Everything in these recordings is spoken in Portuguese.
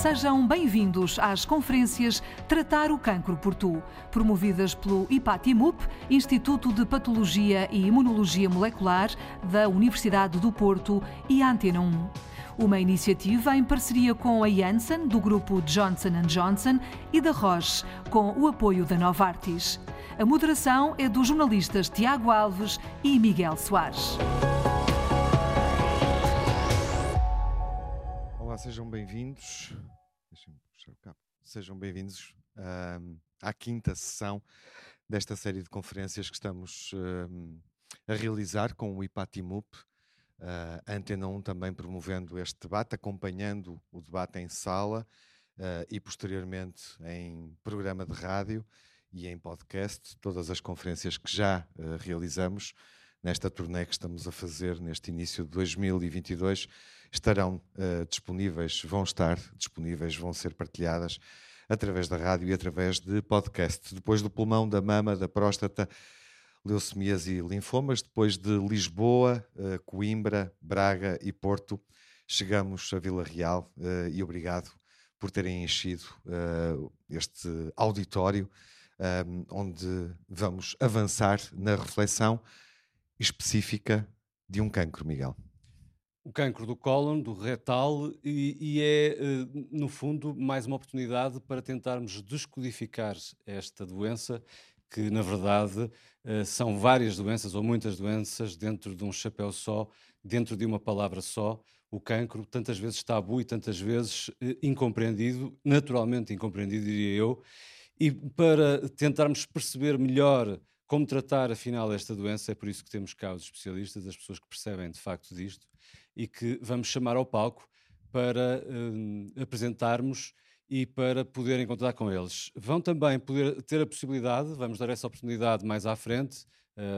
Sejam bem-vindos às conferências Tratar o Cancro por Tu, promovidas pelo IPATIMUP, Instituto de Patologia e Imunologia Molecular da Universidade do Porto e a Antena 1. Uma iniciativa em parceria com a Janssen, do grupo Johnson & Johnson, e da Roche, com o apoio da Novartis. A moderação é dos jornalistas Tiago Alves e Miguel Soares. Olá, sejam bem-vindos. Sejam bem-vindos à quinta sessão desta série de conferências que estamos a realizar com o IPATIMUP, a Antena 1 também promovendo este debate, acompanhando o debate em sala e posteriormente em programa de rádio e em podcast, todas as conferências que já realizamos nesta turnê que estamos a fazer neste início de 2022. Estarão disponíveis, vão estar disponíveis, vão ser partilhadas através da rádio e através de podcast. Depois do pulmão, da mama, da próstata, leucemias e linfomas, depois de Lisboa, Coimbra, Braga e Porto, chegamos a Vila Real e obrigado por terem enchido este auditório, onde vamos avançar na reflexão específica de um cancro, Miguel. O cancro do cólon, do retal, e é, no fundo, mais uma oportunidade para tentarmos descodificar esta doença, que, na verdade, são várias doenças, ou muitas doenças, dentro de um chapéu só, dentro de uma palavra só. O cancro, tantas vezes tabu e tantas vezes incompreendido, naturalmente incompreendido, diria eu. E para tentarmos perceber melhor como tratar, afinal, esta doença, é por isso que temos cá os especialistas, as pessoas que percebem, de facto, disto, e que vamos chamar ao palco para apresentarmos e para poderem contar com eles. Vão também poder ter a possibilidade, vamos dar essa oportunidade mais à frente,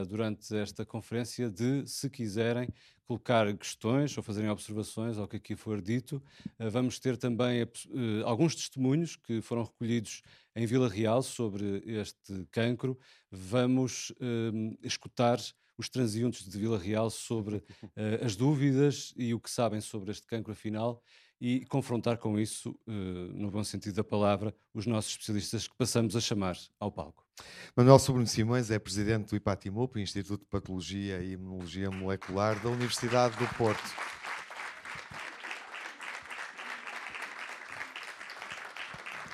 durante esta conferência, de, se quiserem, colocar questões ou fazerem observações ao que aqui for dito. Vamos ter também alguns testemunhos que foram recolhidos em Vila Real sobre este cancro. Vamos escutar os transeuntes de Vila Real sobre as dúvidas e o que sabem sobre este cancro afinal, e confrontar com isso, no bom sentido da palavra, os nossos especialistas que passamos a chamar ao palco. Manuel Sobrinho Simões é presidente do IPATIMUP, Instituto de Patologia e Imunologia Molecular da Universidade do Porto.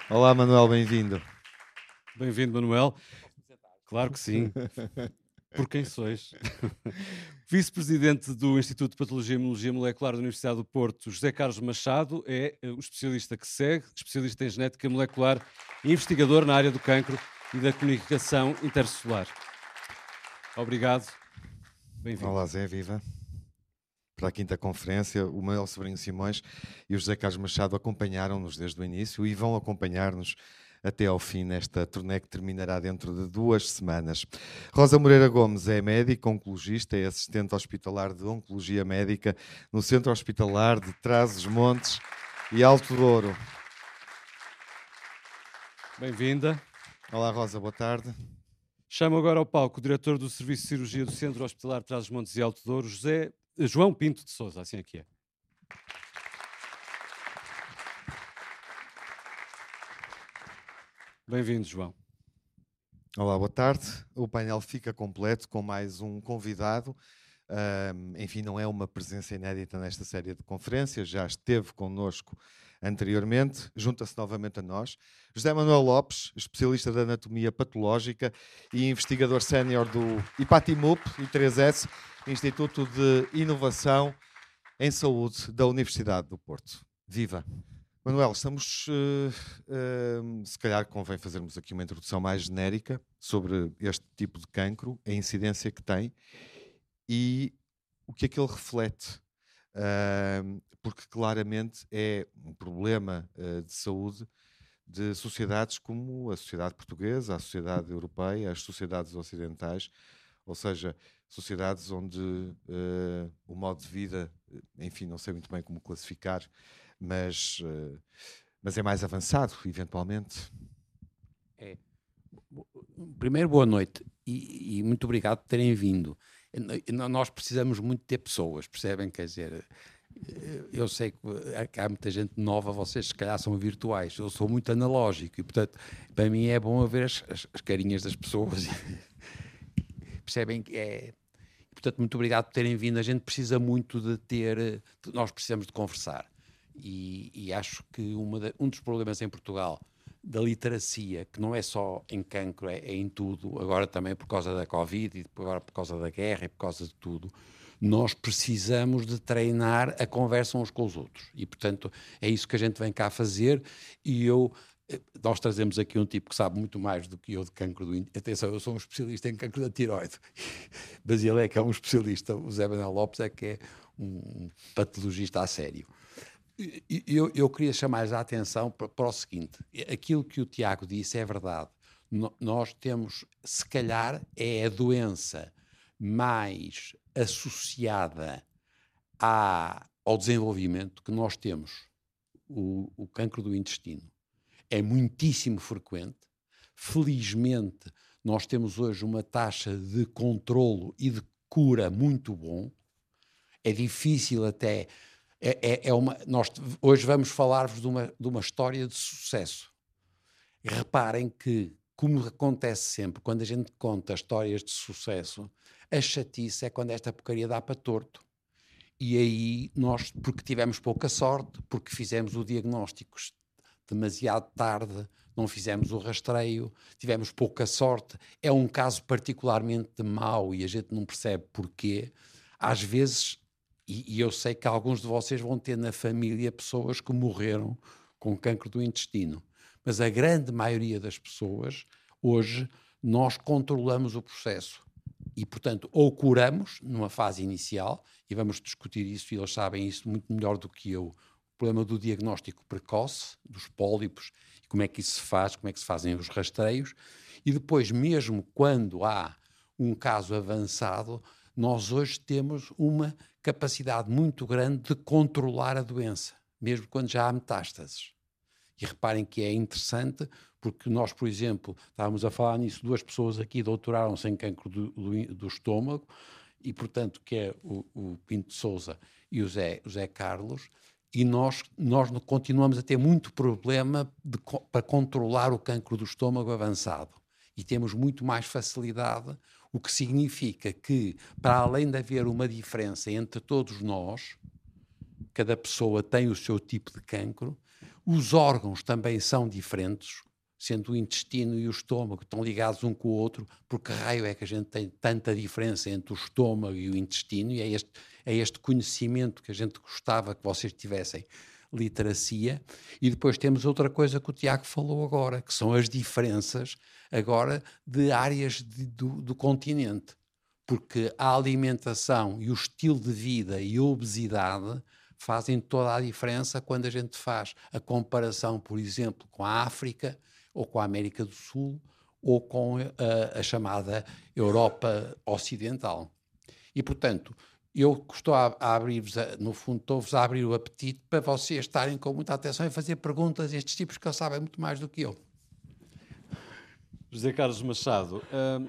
Olá, Manuel, bem-vindo. Bem-vindo, Manuel. Claro que sim. Por quem sois? Vice-presidente do Instituto de Patologia e Imunologia Molecular da Universidade do Porto, José Carlos Machado, é o especialista que segue, especialista em genética molecular e investigador na área do cancro e da comunicação intercelular. Obrigado. Bem-vindo. Olá, Zé, viva. Para a quinta conferência, o Manuel Sobrinho Simões e o José Carlos Machado acompanharam-nos desde o início e vão acompanhar-nos até ao fim nesta turnê que terminará dentro de 2 semanas. Rosa Moreira Gomes é médica, oncologista e assistente hospitalar de Oncologia Médica no Centro Hospitalar de Trás-os-Montes e Alto Douro. Bem-vinda. Olá, Rosa, boa tarde. Chamo agora ao palco o diretor do Serviço de Cirurgia do Centro Hospitalar de Trás-os-Montes e Alto Douro, José João Pinto de Sousa, assim aqui é. Bem-vindo, João. Olá, boa tarde. O painel fica completo com mais um convidado. Enfim, não é uma presença inédita nesta série de conferências, já esteve connosco anteriormente. Junta-se novamente a nós José Manuel Lopes, especialista de anatomia patológica e investigador sénior do IPATIMUP e 3S, Instituto de Inovação em Saúde da Universidade do Porto. Viva! Manuel, estamos, se calhar convém fazermos aqui uma introdução mais genérica sobre este tipo de cancro, a incidência que tem e o que é que ele reflete, porque claramente é um problema de saúde de sociedades como a sociedade portuguesa, a sociedade europeia, as sociedades ocidentais, ou seja, sociedades onde o modo de vida, enfim, não sei muito bem como classificar, mas é mais avançado, eventualmente. É. Primeiro, boa noite e muito obrigado por terem vindo. Nós precisamos muito ter pessoas, percebem? Quer dizer, eu sei que há muita gente nova, vocês se calhar são virtuais, eu sou muito analógico e, portanto, para mim é bom ver as carinhas das pessoas. Percebem que é... Portanto, muito obrigado por terem vindo. A gente precisa muito de ter... Nós precisamos de conversar. E acho que um dos problemas em Portugal da literacia, que não é só em cancro, é em tudo, agora também por causa da Covid, e agora por causa da guerra, e por causa de tudo, nós precisamos de treinar a conversa uns com os outros. E, portanto, é isso que a gente vem cá fazer. E nós trazemos aqui um tipo que sabe muito mais do que eu de cancro do intestino. Atenção, eu sou um especialista em cancro da tiroide, mas ele é que é um especialista. O José Manuel Lopes é que é um patologista a sério. Eu queria chamar a atenção para o seguinte: aquilo que o Tiago disse é verdade. Nós temos, se calhar, é a doença mais associada ao desenvolvimento que nós temos, o cancro do intestino. É muitíssimo frequente. Felizmente, nós temos hoje uma taxa de controlo e de cura muito bom. É difícil até... Nós hoje vamos falar-vos de uma história de sucesso. Reparem que, como acontece sempre, quando a gente conta histórias de sucesso, a chatice é quando esta porcaria dá para torto. E aí nós, porque tivemos pouca sorte, porque fizemos o diagnóstico demasiado tarde, não fizemos o rastreio, tivemos pouca sorte, é um caso particularmente mau e a gente não percebe porquê. Às vezes, e eu sei que alguns de vocês vão ter na família pessoas que morreram com cancro do intestino, mas a grande maioria das pessoas, hoje, nós controlamos o processo. E, portanto, ou curamos numa fase inicial, e vamos discutir isso, e eles sabem isso muito melhor do que eu, o problema do diagnóstico precoce, dos pólipos, e como é que isso se faz, como é que se fazem os rastreios. E depois, mesmo quando há um caso avançado, nós hoje temos uma capacidade muito grande de controlar a doença, mesmo quando já há metástases. E reparem que é interessante, porque nós, por exemplo, estávamos a falar nisso, duas pessoas aqui doutoraram-se em cancro do estômago, e, portanto, que é o Pinto de Sousa e o José Carlos. E nós continuamos a ter muito problema para controlar o cancro do estômago avançado. E temos muito mais facilidade, o que significa que, para além de haver uma diferença entre todos nós, cada pessoa tem o seu tipo de cancro, os órgãos também são diferentes, sendo o intestino e o estômago estão ligados um com o outro. Porque raio é que a gente tem tanta diferença entre o estômago e o intestino? E é este conhecimento que a gente gostava que vocês tivessem, literacia. E depois temos outra coisa que o Tiago falou agora, que são as diferenças agora de áreas do continente, porque a alimentação e o estilo de vida e a obesidade fazem toda a diferença quando a gente faz a comparação, por exemplo, com a África, ou com a América do Sul, ou com a chamada Europa Ocidental. E, portanto, eu estou a abrir-vos, no fundo, estou-vos a abrir o apetite para vocês estarem com muita atenção e fazer perguntas a estes tipos que eles sabem muito mais do que eu. José Carlos Machado,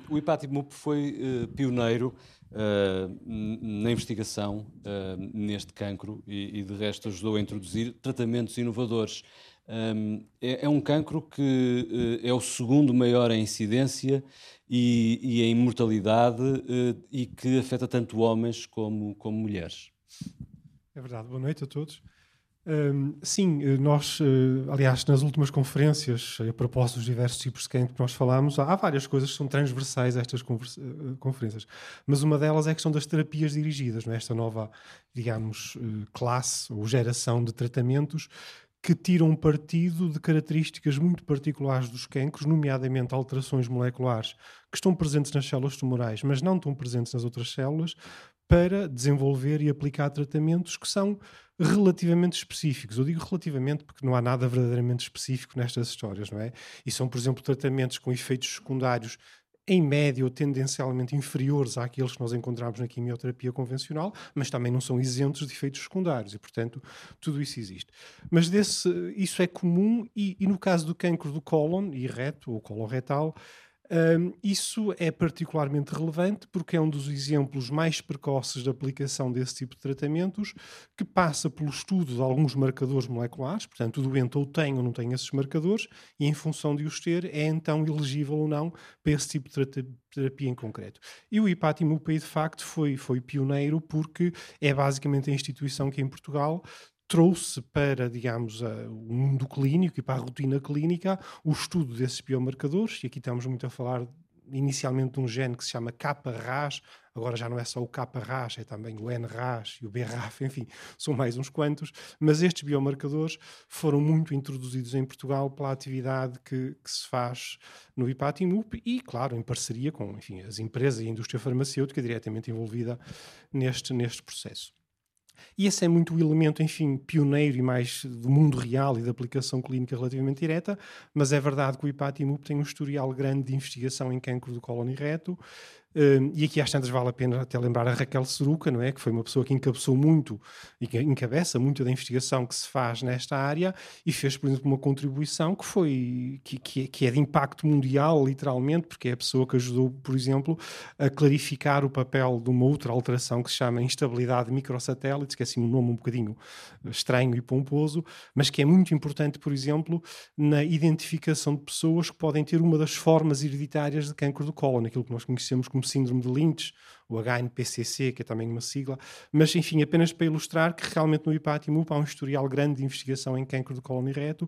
o IPATIMUP foi pioneiro na investigação neste cancro e, de resto, ajudou a introduzir tratamentos inovadores. É um cancro que é o segundo maior em incidência e em mortalidade e que afeta tanto homens como mulheres. É verdade. Boa noite a todos. Sim, nós, aliás, nas últimas conferências, a propósito dos diversos tipos de cancro que nós falámos, há várias coisas que são transversais a estas conferências, mas uma delas é a questão das terapias dirigidas, não é? Esta nova, digamos, classe ou geração de tratamentos que tiram partido de características muito particulares dos cancros, nomeadamente alterações moleculares que estão presentes nas células tumorais, mas não estão presentes nas outras células, para desenvolver e aplicar tratamentos que são relativamente específicos. Eu digo relativamente porque não há nada verdadeiramente específico nestas histórias, não é? E são, por exemplo, tratamentos com efeitos secundários em média ou tendencialmente inferiores àqueles que nós encontramos na quimioterapia convencional, mas também não são isentos de efeitos secundários e, portanto, tudo isso existe. Mas isso é comum e no caso do cancro do cólon e reto ou coloretal, Isso é particularmente relevante porque é um dos exemplos mais precoces da aplicação desse tipo de tratamentos, que passa pelo estudo de alguns marcadores moleculares. Portanto, o doente ou tem ou não tem esses marcadores e, em função de os ter, é então elegível ou não para esse tipo de terapia em concreto. E o IPATIMUP, de facto, foi pioneiro, porque é basicamente a instituição que em Portugal trouxe para, digamos, o mundo clínico e para a rotina clínica o estudo desses biomarcadores, e aqui estamos muito a falar inicialmente de um gene que se chama K-RAS. Agora já não é só o K-RAS, é também o N-RAS e o B-RAF, enfim, são mais uns quantos, mas estes biomarcadores foram muito introduzidos em Portugal pela atividade que se faz no IPATIMUP e, claro, em parceria com, enfim, as empresas e a indústria farmacêutica diretamente envolvida neste processo. E esse é muito o elemento, enfim, pioneiro e mais do mundo real e da aplicação clínica relativamente direta, mas é verdade que o IPATIMUP tem um historial grande de investigação em cancro do cólon e reto. E aqui às tantas vale a pena até lembrar a Raquel Seruca, não é? Que foi uma pessoa que encabeçou muito e que encabeça muito da investigação que se faz nesta área e fez, por exemplo, uma contribuição que foi que é de impacto mundial, literalmente, porque é a pessoa que ajudou, por exemplo, a clarificar o papel de uma outra alteração que se chama instabilidade de microsatélites, que é assim um nome um bocadinho estranho e pomposo, mas que é muito importante, por exemplo, na identificação de pessoas que podem ter uma das formas hereditárias de cancro do cólon, aquilo que nós conhecemos como síndrome de Lynch, o HNPCC, que é também uma sigla, mas enfim, apenas para ilustrar que realmente no IPATIMUP há um historial grande de investigação em cancro do cólon e reto,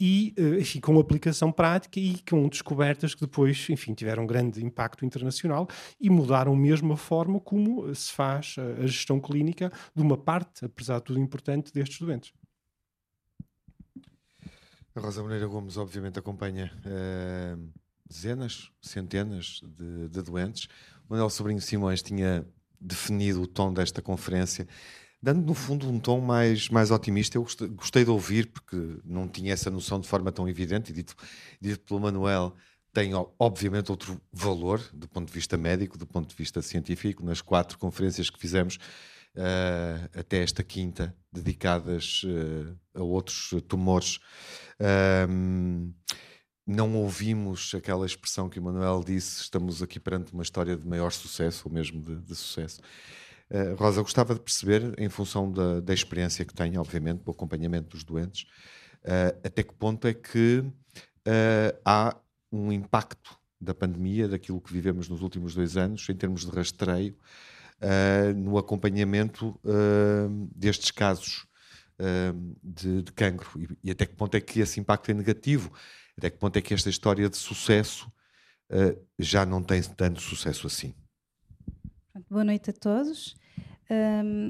e enfim, com aplicação prática e com descobertas que depois, enfim, tiveram um grande impacto internacional e mudaram mesmo a forma como se faz a gestão clínica de uma parte, apesar de tudo importante, destes doentes. A Rosa Moreira Gomes obviamente acompanha dezenas, centenas de doentes. Manuel Sobrinho Simões tinha definido o tom desta conferência, dando no fundo um tom mais otimista. Eu gostei de ouvir, porque não tinha essa noção de forma tão evidente, e dito pelo Manuel, tem obviamente outro valor do ponto de vista médico, do ponto de vista científico, nas 4 conferências que fizemos até esta quinta, dedicadas a outros tumores. Não ouvimos aquela expressão que o Manuel disse, estamos aqui perante uma história de maior sucesso, ou mesmo de sucesso. Rosa, gostava de perceber, em função da experiência que tem, obviamente, do acompanhamento dos doentes, até que ponto é que há um impacto da pandemia, daquilo que vivemos nos últimos 2 anos, em termos de rastreio, no acompanhamento destes casos de cancro, e até que ponto é que esse impacto é negativo. Até que ponto é que esta história de sucesso já não tem tanto sucesso assim? Boa noite a todos.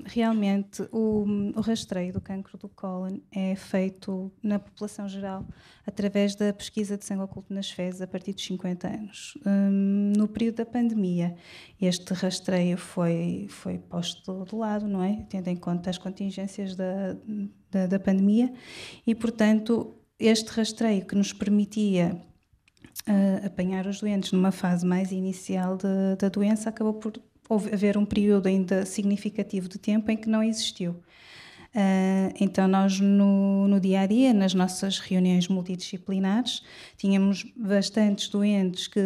Realmente, o rastreio do cancro do cólon é feito na população geral através da pesquisa de sangue oculto nas fezes a partir dos 50 anos. No período da pandemia, este rastreio foi posto de lado, não é? Tendo em conta as contingências da pandemia e, portanto, este rastreio que nos permitia apanhar os doentes numa fase mais inicial da doença acabou por haver um período ainda significativo de tempo em que não existiu. Então nós no dia a dia, nas nossas reuniões multidisciplinares, tínhamos bastantes doentes que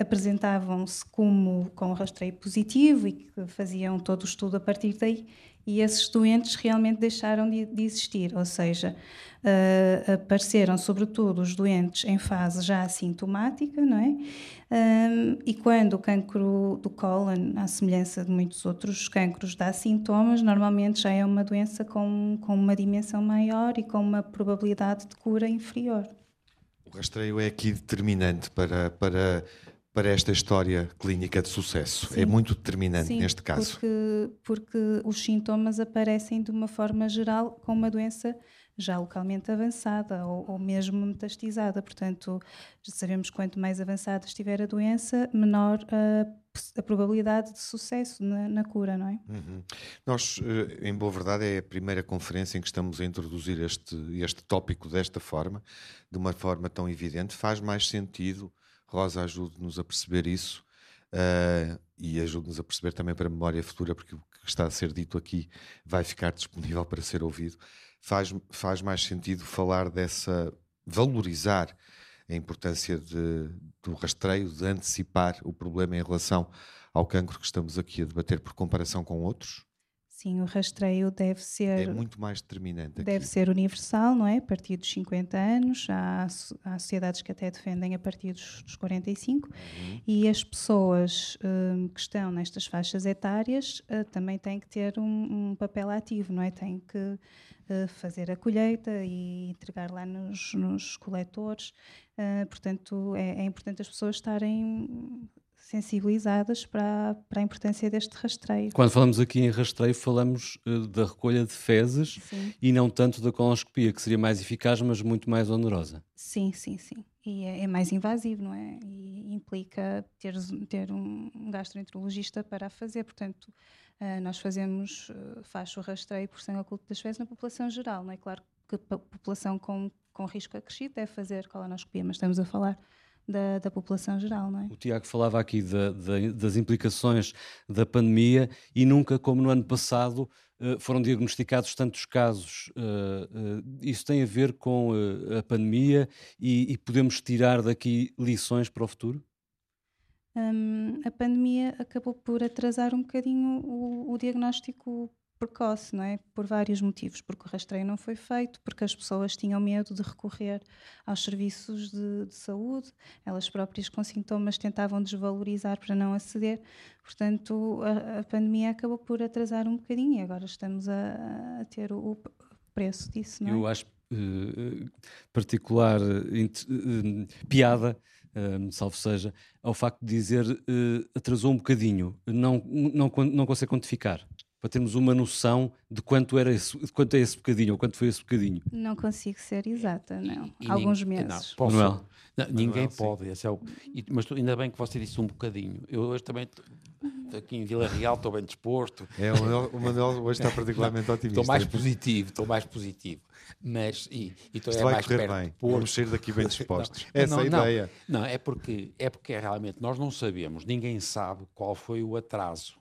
apresentavam-se com rastreio positivo e que faziam todo o estudo a partir daí. E esses doentes realmente deixaram de existir, ou seja, apareceram sobretudo os doentes em fase já assintomática, não é? E quando o cancro do cólon, à semelhança de muitos outros cancros, dá sintomas, normalmente já é uma doença com uma dimensão maior e com uma probabilidade de cura inferior. O rastreio é aqui determinante para esta história clínica de sucesso. Sim, é muito determinante. Sim, neste caso. Porque os sintomas aparecem de uma forma geral com uma doença já localmente avançada ou mesmo metastizada. Portanto, já sabemos que quanto mais avançada estiver a doença, menor a probabilidade de sucesso na cura, não é? Uhum. Nós, em boa verdade, é a primeira conferência em que estamos a introduzir este tópico desta forma, de uma forma tão evidente. Faz mais sentido, Rosa, ajude-nos a perceber isso e ajude-nos a perceber também para a memória futura, porque o que está a ser dito aqui vai ficar disponível para ser ouvido. Faz mais sentido falar valorizar a importância do rastreio, de antecipar o problema em relação ao cancro que estamos aqui a debater por comparação com outros? Sim, o rastreio deve ser... é muito mais determinante. Deve ser universal, não é? A partir dos 50 anos, há sociedades que até defendem a partir dos 45, e as pessoas que estão nestas faixas etárias também têm que ter um papel ativo, não é? Têm que fazer a colheita e entregar lá nos coletores. Portanto, é importante as pessoas estarem... sensibilizadas para a importância deste rastreio. Quando falamos aqui em rastreio, falamos da recolha de fezes, sim, e não tanto da colonscopia, que seria mais eficaz, mas muito mais onerosa. Sim, sim, sim. E é mais invasivo, não é? E implica ter um gastroenterologista para a fazer. Portanto, nós faz o rastreio por sangue oculto das fezes na população geral, não é? Claro que a população com risco acrescido deve fazer colonoscopia, mas estamos a falar da população geral, não é? O Tiago falava aqui das implicações da pandemia e nunca, como no ano passado, foram diagnosticados tantos casos. Isso tem a ver com a pandemia e podemos tirar daqui lições para o futuro? A pandemia acabou por atrasar um bocadinho o diagnóstico precoce, não é? Por vários motivos, porque o rastreio não foi feito, porque as pessoas tinham medo de recorrer aos serviços de saúde, elas próprias com sintomas tentavam desvalorizar para não aceder, portanto a pandemia acabou por atrasar um bocadinho e agora estamos a ter o preço disso, não é? Eu acho particular piada, salvo seja, ao facto de dizer atrasou um bocadinho, não consegue quantificar. Para termos uma noção de quanto é esse bocadinho, ou quanto foi esse bocadinho. Não consigo ser exata, não. Alguns meses. Manuel? Ninguém pode. Esse é o... Mas ainda bem que você disse um bocadinho. Eu hoje também estou aqui em Vila Real, estou bem disposto. O Manuel hoje está particularmente otimista. Estou mais positivo. Mas, isto vai correr bem. Vamos sair daqui bem dispostos. Essa é a ideia. Não, é porque realmente nós não sabemos, ninguém sabe qual foi o atraso.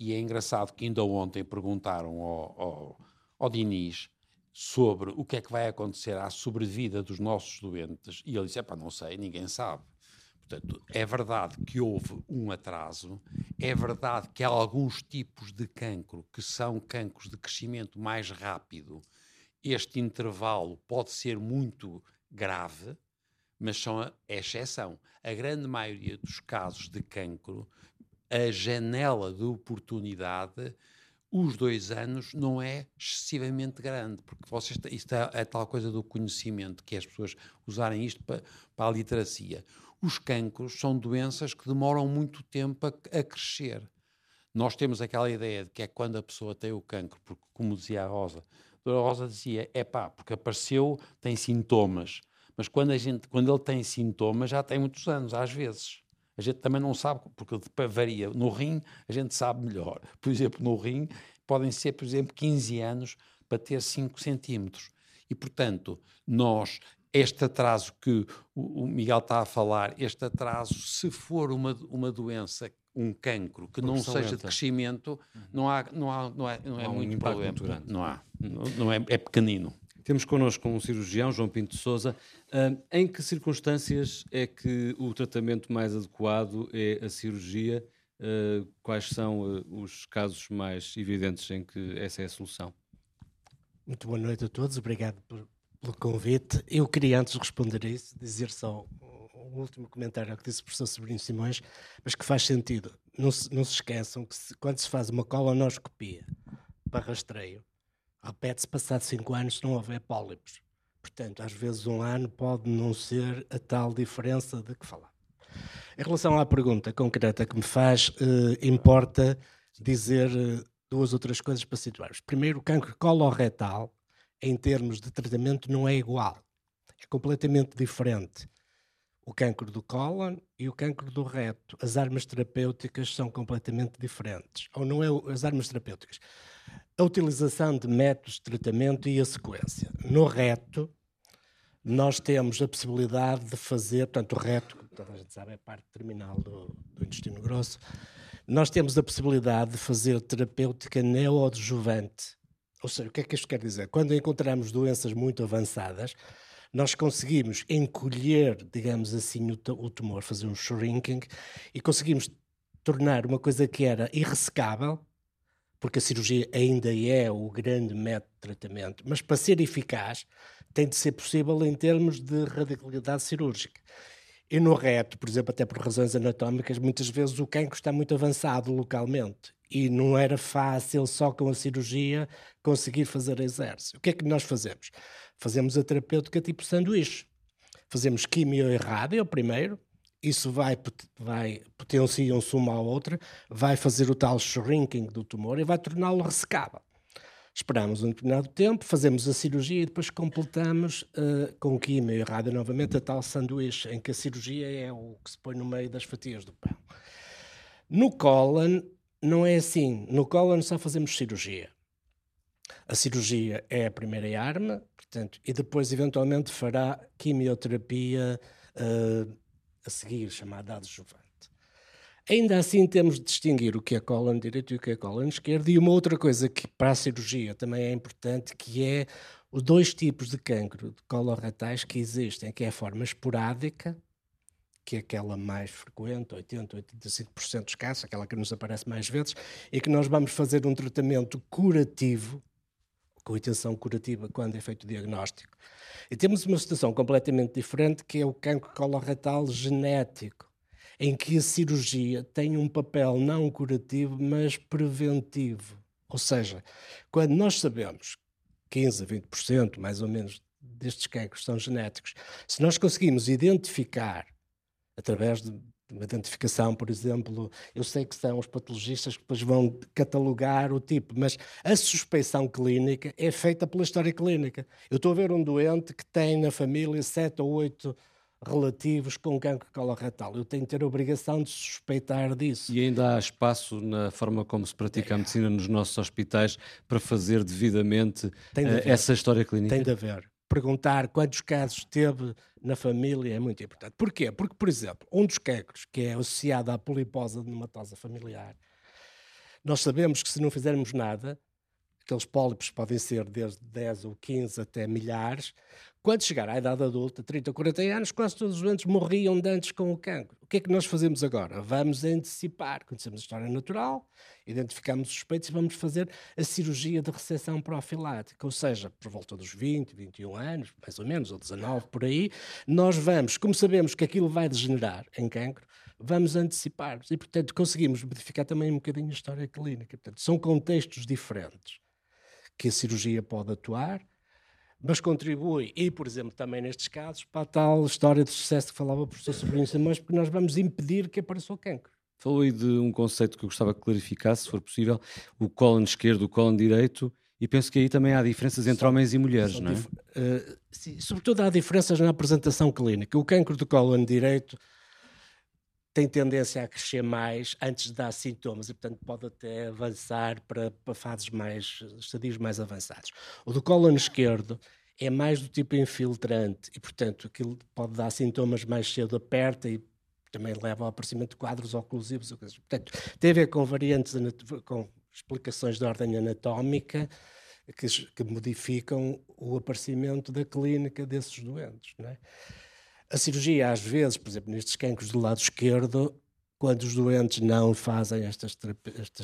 E é engraçado que ainda ontem perguntaram ao Diniz sobre o que é que vai acontecer à sobrevida dos nossos doentes. E ele disse, não sei, ninguém sabe. Portanto, é verdade que houve um atraso, é verdade que há alguns tipos de cancro que são cancros de crescimento mais rápido. Este intervalo pode ser muito grave, mas são a exceção. A grande maioria dos casos de cancro, a janela de oportunidade, os 2 anos, não é excessivamente grande, porque isto é a tal coisa do conhecimento, que as pessoas usarem isto para a literacia. Os cancros são doenças que demoram muito tempo a crescer. Nós temos aquela ideia de que é quando a pessoa tem o cancro, porque, como dizia a Rosa dizia, porque apareceu, tem sintomas, mas quando ele tem sintomas já tem muitos anos, às vezes. A gente também não sabe, porque varia. No rim, a gente sabe melhor. Por exemplo, no rim, podem ser, por exemplo, 15 anos para ter 5 centímetros. E, portanto, este atraso que o Miguel está a falar, este atraso, se for uma doença, um cancro, que não seja de crescimento, não é muito problema. Não há. Não é pequenino. Temos connosco um cirurgião, João Pinto de Sousa. Em que circunstâncias é que o tratamento mais adequado é a cirurgia? Quais são os casos mais evidentes em que essa é a solução? Muito boa noite a todos, obrigado pelo convite. Eu queria, antes de responder a isso, dizer só um último comentário ao que disse o professor Sobrinho Simões, mas que faz sentido. Não se esqueçam que quando se faz uma colonoscopia para rastreio, repete-se passado 5 anos se não houver pólipos. Portanto, às vezes 1 ano pode não ser a tal diferença de que falar. Em relação à pergunta concreta que me faz, importa dizer 2 ou 3 coisas para situarmos. Primeiro, o cancro coloretal, em termos de tratamento, não é igual. É completamente diferente. O cancro do cólon e o cancro do reto. As armas terapêuticas são completamente diferentes. Ou não é as armas terapêuticas. A utilização de métodos de tratamento e a sequência. No reto, nós temos a possibilidade de fazer, portanto, o reto, como toda a gente sabe, é a parte terminal do intestino grosso, nós temos a possibilidade de fazer terapêutica neoadjuvante. Ou seja, o que é que isto quer dizer? Quando encontramos doenças muito avançadas, nós conseguimos encolher, digamos assim, o tumor, fazer um shrinking, e conseguimos tornar uma coisa que era irresecável, porque a cirurgia ainda é o grande método de tratamento, mas para ser eficaz tem de ser possível em termos de radicalidade cirúrgica. E no reto, por exemplo, até por razões anatómicas, muitas vezes o cancro está muito avançado localmente e não era fácil só com a cirurgia conseguir fazer exército. O que é que nós fazemos? Fazemos a terapêutica tipo sanduíche. Fazemos quimio e rádio primeiro, isso vai potenciam-se uma à outra, vai fazer o tal shrinking do tumor e vai torná-lo ressecável. Esperamos um determinado tempo, fazemos a cirurgia e depois completamos com quimio e rádio novamente a tal sanduíche, em que a cirurgia é o que se põe no meio das fatias do pão. No cólon não é assim. No cólon só fazemos cirurgia. A cirurgia é a primeira arma, portanto, e depois eventualmente fará quimioterapia a seguir, chamada adjuvante. Ainda assim temos de distinguir o que é cólon direito e o que é cólon esquerdo, e uma outra coisa que para a cirurgia também é importante, que é os dois tipos de cancro de colorretais que existem, que é a forma esporádica, que é aquela mais frequente, 80%, 85% dos casos, aquela que nos aparece mais vezes, e que nós vamos fazer um tratamento curativo, com intenção curativa quando é feito o diagnóstico. E temos uma situação completamente diferente, que é o cancro colorretal genético, em que a cirurgia tem um papel não curativo, mas preventivo. Ou seja, quando nós sabemos que 15% a 20%, mais ou menos, destes cancros são genéticos, se nós conseguimos identificar, através de uma identificação, por exemplo, eu sei que são os patologistas que depois vão catalogar o tipo, mas a suspeição clínica é feita pela história clínica. Eu estou a ver um doente que tem na família 7 ou 8 relativos com cancro colorretal. Eu tenho de ter a obrigação de suspeitar disso. E ainda há espaço na forma como se pratica a medicina nos nossos hospitais para fazer devidamente essa história clínica? Tem de haver. Perguntar quantos casos teve na família é muito importante. Porquê? Porque, por exemplo, um dos cancros que é associado à poliposa de nematosa familiar, nós sabemos que se não fizermos nada, aqueles pólipos podem ser desde 10 ou 15 até milhares. Quando chegar à idade adulta, 30 ou 40 anos, quase todos os doentes morriam de antes com o cancro. O que é que nós fazemos agora? Vamos antecipar. Conhecemos a história natural, identificamos os suspeitos e vamos fazer a cirurgia de ressecção profilática. Ou seja, por volta dos 20, 21 anos, mais ou menos, ou 19, por aí, nós vamos, como sabemos que aquilo vai degenerar em cancro, vamos antecipar-nos. E, portanto, conseguimos modificar também um bocadinho a história clínica. Portanto, são contextos diferentes que a cirurgia pode atuar, mas contribui, e por exemplo também nestes casos, para a tal história de sucesso que falava o professor Sobrinho Simões, porque nós vamos impedir que apareça o cancro. Falou aí de um conceito que eu gostava que clarificasse, se for possível, o cólon esquerdo, o cólon direito, e penso que aí também há diferenças entre homens e mulheres, não é? Sim, sobretudo há diferenças na apresentação clínica. O cancro do cólon direito tem tendência a crescer mais antes de dar sintomas e, portanto, pode até avançar para fases mais, estadios mais avançados. O do cólon esquerdo é mais do tipo infiltrante e, portanto, aquilo pode dar sintomas mais cedo, aperta e também leva ao aparecimento de quadros oclusivos. Portanto, tem a ver com variantes, com explicações de ordem anatómica que modificam o aparecimento da clínica desses doentes, não é? A cirurgia, às vezes, por exemplo, nestes cancros do lado esquerdo, quando os doentes não fazem estas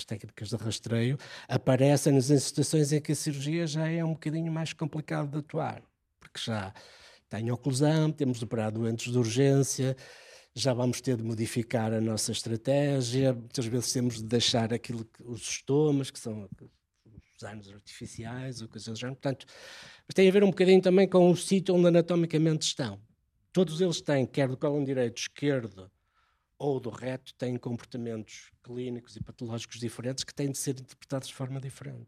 técnicas de rastreio, aparecem-nos em situações em que a cirurgia já é um bocadinho mais complicada de atuar, porque já tem oclusão, temos de operar doentes de urgência, já vamos ter de modificar a nossa estratégia, muitas vezes temos de deixar aquilo que, os estomas, que são os anos artificiais, ou coisas do género. Portanto, mas tem a ver um bocadinho também com o sítio onde anatomicamente estão. Todos eles têm, quer do cólon direito, esquerdo ou do reto, têm comportamentos clínicos e patológicos diferentes que têm de ser interpretados de forma diferente.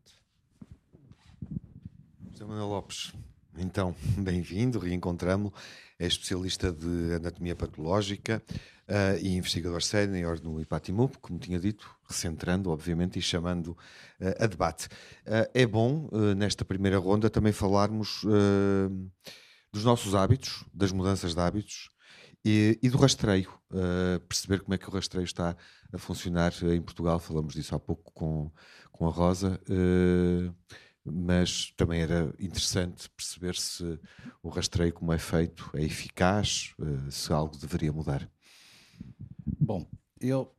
José Manuel Lopes, então, bem-vindo, reencontramo-lo. É especialista de anatomia patológica e investigador sénior no IPATIMUP, como tinha dito, recentrando, obviamente, e chamando a debate. É bom, nesta primeira ronda, também falarmos dos nossos hábitos, das mudanças de hábitos e do rastreio, perceber como é que o rastreio está a funcionar em Portugal. Falamos disso há pouco com a Rosa, mas também era interessante perceber se o rastreio como é feito é eficaz, se algo deveria mudar. Bom, eu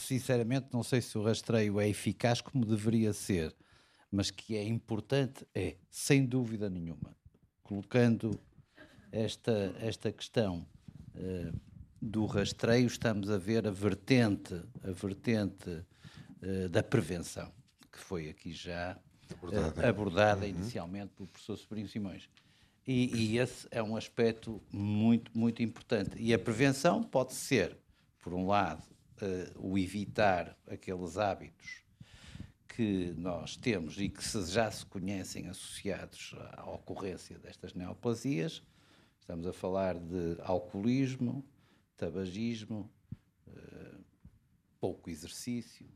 sinceramente não sei se o rastreio é eficaz como deveria ser, mas que é importante é, sem dúvida nenhuma, colocando esta questão do rastreio, estamos a ver a vertente da prevenção, que foi aqui já abordada inicialmente pelo professor Sobrinho Simões. E esse é um aspecto muito, muito importante. E a prevenção pode ser, por um lado, o evitar aqueles hábitos que nós temos e que já se conhecem associados à ocorrência destas neoplasias. Estamos a falar de alcoolismo, tabagismo, pouco exercício,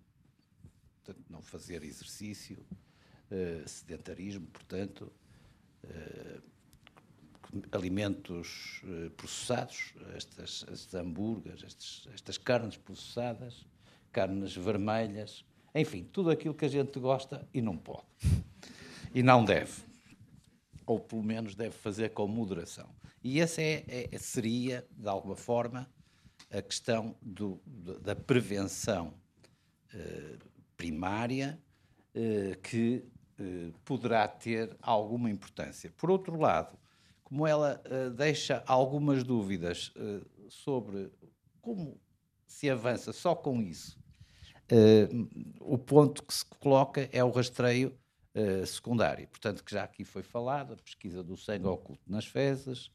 portanto, não fazer exercício, sedentarismo, portanto, alimentos processados, estes hambúrgueres, estas carnes processadas, carnes vermelhas, enfim, tudo aquilo que a gente gosta e não pode. E não deve. Ou pelo menos deve fazer com moderação. E essa seria, de alguma forma, a questão da prevenção primária, que poderá ter alguma importância. Por outro lado, como ela deixa algumas dúvidas sobre como se avança só com isso, o ponto que se coloca é o rastreio secundário, portanto, que já aqui foi falado, a pesquisa do sangue oculto nas fezes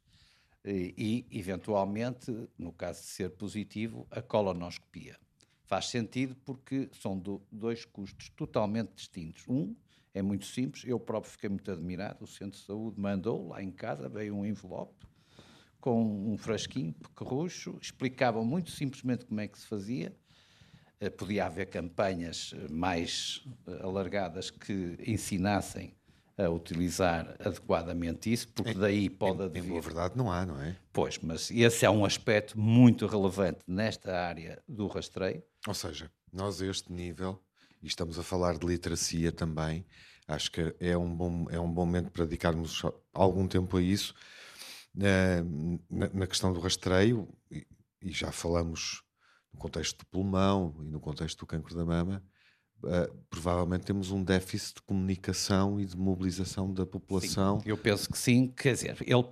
e, eventualmente, no caso de ser positivo, a colonoscopia. Faz sentido porque são dois custos totalmente distintos. Um é muito simples, eu próprio fiquei muito admirado, o Centro de Saúde mandou lá em casa, veio um envelope com um frasquinho pequerrucho, explicavam muito simplesmente como é que se fazia. Podia haver campanhas mais alargadas que ensinassem a utilizar adequadamente isso, porque daí pode haver... Em boa verdade não há, não é? Pois, mas esse é um aspecto muito relevante nesta área do rastreio. Ou seja, nós a este nível, e estamos a falar de literacia também, acho que é um bom momento para dedicarmos algum tempo a isso, na questão do rastreio, e já falamos... No contexto do pulmão e no contexto do cancro da mama, provavelmente temos um déficit de comunicação e de mobilização da população. Sim, eu penso que sim, quer dizer, ele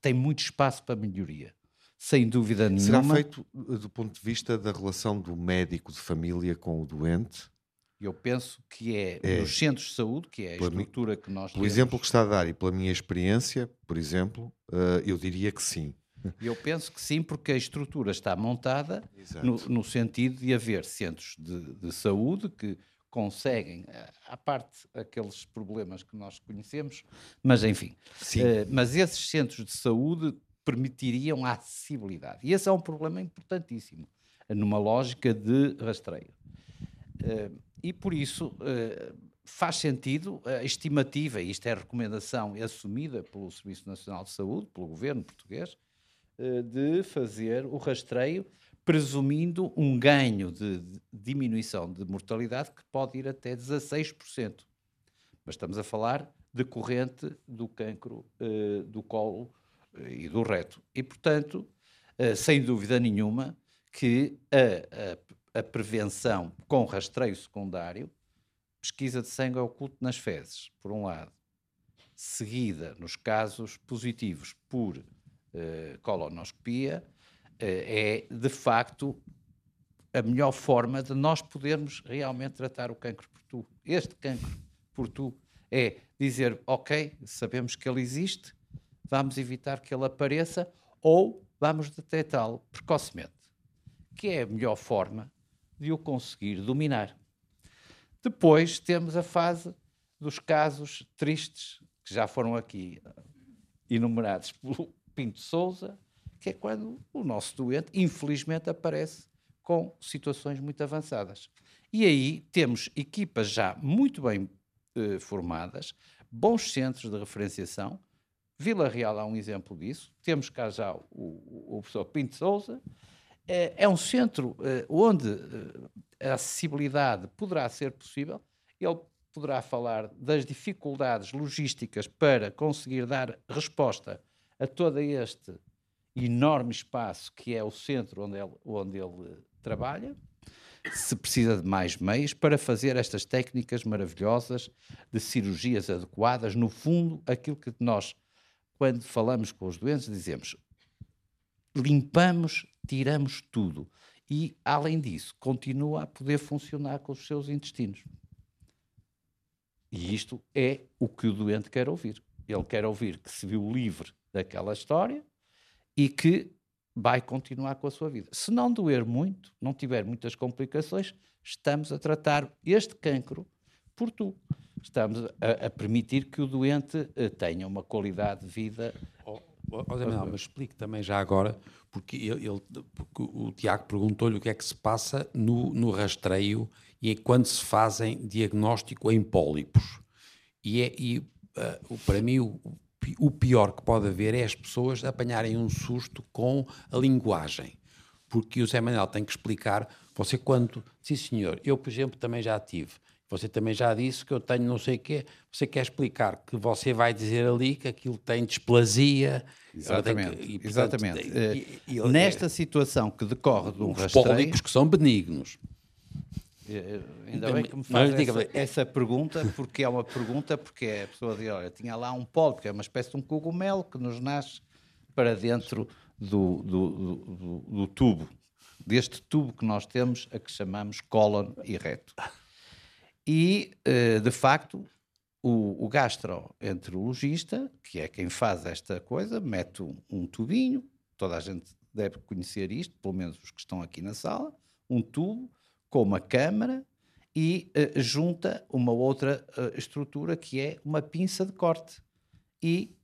tem muito espaço para melhoria, sem dúvida nenhuma. Será feito do ponto de vista da relação do médico de família com o doente? Eu penso que é nos centros de saúde, que é a estrutura que nós temos. Pelo exemplo que está a dar e pela minha experiência, por exemplo, eu diria que sim. Eu penso que sim, porque a estrutura está montada no sentido de haver centros de saúde que conseguem, à parte aqueles problemas que nós conhecemos, mas enfim, mas esses centros de saúde permitiriam a acessibilidade. E esse é um problema importantíssimo, numa lógica de rastreio. E por isso faz sentido a estimativa, e isto é recomendação assumida pelo Serviço Nacional de Saúde, pelo governo português, de fazer o rastreio, presumindo um ganho de diminuição de mortalidade que pode ir até 16%. Mas estamos a falar decorrente do cancro do colo e do reto. E, portanto, sem dúvida nenhuma que a prevenção com rastreio secundário, pesquisa de sangue oculto nas fezes, por um lado, seguida nos casos positivos por colonoscopia, é de facto a melhor forma de nós podermos realmente tratar o cancro por tu. Este cancro por tu é dizer, ok, sabemos que ele existe, vamos evitar que ele apareça ou vamos detectá-lo precocemente, que é a melhor forma de o conseguir dominar. Depois temos a fase dos casos tristes, que já foram aqui enumerados pelo Pinto Sousa, que é quando o nosso doente, infelizmente, aparece com situações muito avançadas. E aí temos equipas já muito bem formadas, bons centros de referenciação. Vila Real é um exemplo disso. Temos cá já o professor Pinto Sousa. É um centro onde a acessibilidade poderá ser possível. Ele poderá falar das dificuldades logísticas para conseguir dar resposta a todo este enorme espaço que é o centro onde ele trabalha, se precisa de mais meios para fazer estas técnicas maravilhosas de cirurgias adequadas. No fundo, aquilo que nós, quando falamos com os doentes, dizemos: limpamos, tiramos tudo. E, além disso, continua a poder funcionar com os seus intestinos. E isto é o que o doente quer ouvir. Ele quer ouvir que se viu livre daquela história e que vai continuar com a sua vida. Se não doer muito, não tiver muitas complicações, estamos a tratar este cancro por tu. Estamos a permitir que o doente tenha uma qualidade de vida. José Manuel, mas explique também já agora, porque o Tiago perguntou-lhe o que é que se passa no rastreio e quando se fazem diagnóstico em pólipos. E para mim o pior que pode haver é as pessoas apanharem um susto com a linguagem. Porque o José Manuel tem que explicar, você quando... Sim, senhor, eu, por exemplo, também já tive... Você também já disse que eu tenho não sei o quê. Você quer explicar que você vai dizer ali que aquilo tem displasia. Exatamente. Nesta situação que decorre de um rastreio... Os pólipos que são benignos. Ainda bem que me faz essa pergunta, porque é uma pergunta, porque a pessoa diz: olha, tinha lá um pólipo, que é uma espécie de um cogumelo que nos nasce para dentro do tubo. Deste tubo que nós temos, a que chamamos cólon e reto. E, de facto, o gastroenterologista, que é quem faz esta coisa, mete um tubinho, toda a gente deve conhecer isto, pelo menos os que estão aqui na sala, um tubo com uma câmara e junta uma outra estrutura que é uma pinça de corte e,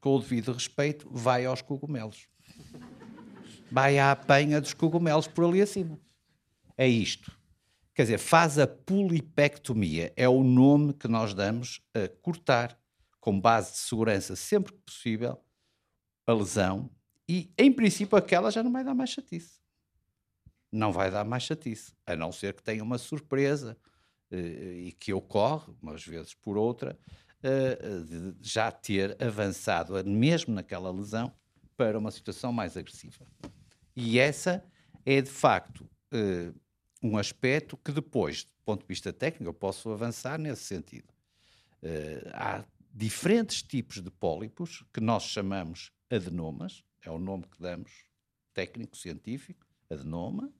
com o devido respeito, vai aos cogumelos. Vai à apanha dos cogumelos por ali acima. É isto. Quer dizer, faz a polipectomia, é o nome que nós damos a cortar, com base de segurança sempre que possível, a lesão. E, em princípio, aquela já não vai dar mais chatice. Não vai dar mais chatice, a não ser que tenha uma surpresa, e que ocorre, umas vezes por outra, de já ter avançado, mesmo naquela lesão, para uma situação mais agressiva. E essa é, de facto... um aspecto que depois, do ponto de vista técnico, eu posso avançar nesse sentido. Há diferentes tipos de pólipos que nós chamamos adenomas, é o nome que damos técnico-científico, adenoma,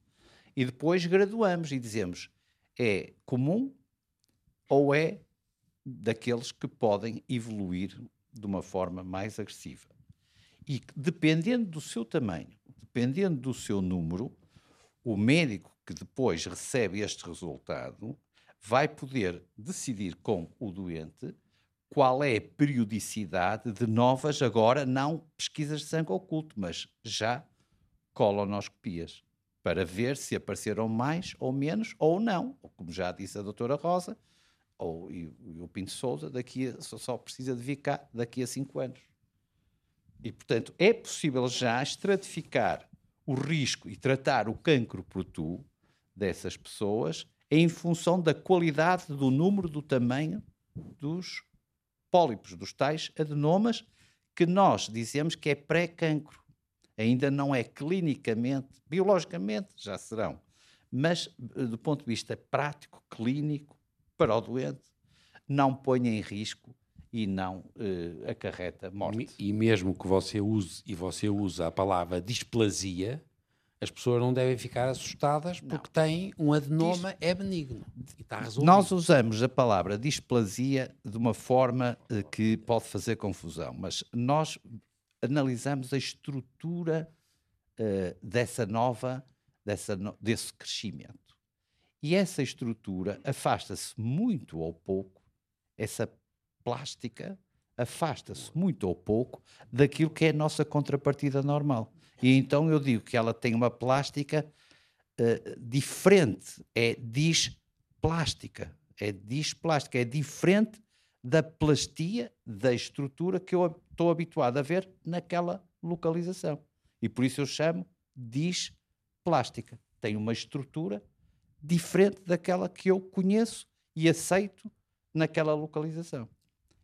e depois graduamos e dizemos é comum ou é daqueles que podem evoluir de uma forma mais agressiva. E dependendo do seu tamanho, dependendo do seu número, o médico que depois recebe este resultado vai poder decidir com o doente qual é a periodicidade de novas, agora não pesquisas de sangue oculto, mas já colonoscopias, para ver se apareceram mais ou menos ou não. Como já disse a doutora Rosa e o Pinto Sousa, só precisa de vir cá daqui a 5 anos. E, portanto, é possível já estratificar o risco e tratar o cancro protu dessas pessoas em função da qualidade, do número, do tamanho dos pólipos, dos tais adenomas, que nós dizemos que é pré-cancro. Ainda não é clinicamente, biologicamente já serão, mas do ponto de vista prático, clínico, para o doente, não põe em risco e não acarreta morte. E mesmo que você use, e você usa a palavra displasia, as pessoas não devem ficar assustadas porque têm um adenoma, é benigno. E está resolvido. Nós usamos a palavra displasia de uma forma que pode fazer confusão, mas nós analisamos a estrutura desse crescimento. E essa estrutura afasta-se muito ou pouco, essa plástica afasta-se muito ou pouco daquilo que é a nossa contrapartida normal. E então eu digo que ela tem uma plástica diferente, é displástica, é diferente da plastia da estrutura que eu estou habituado a ver naquela localização. E por isso eu chamo displástica. Tem uma estrutura diferente daquela que eu conheço e aceito naquela localização.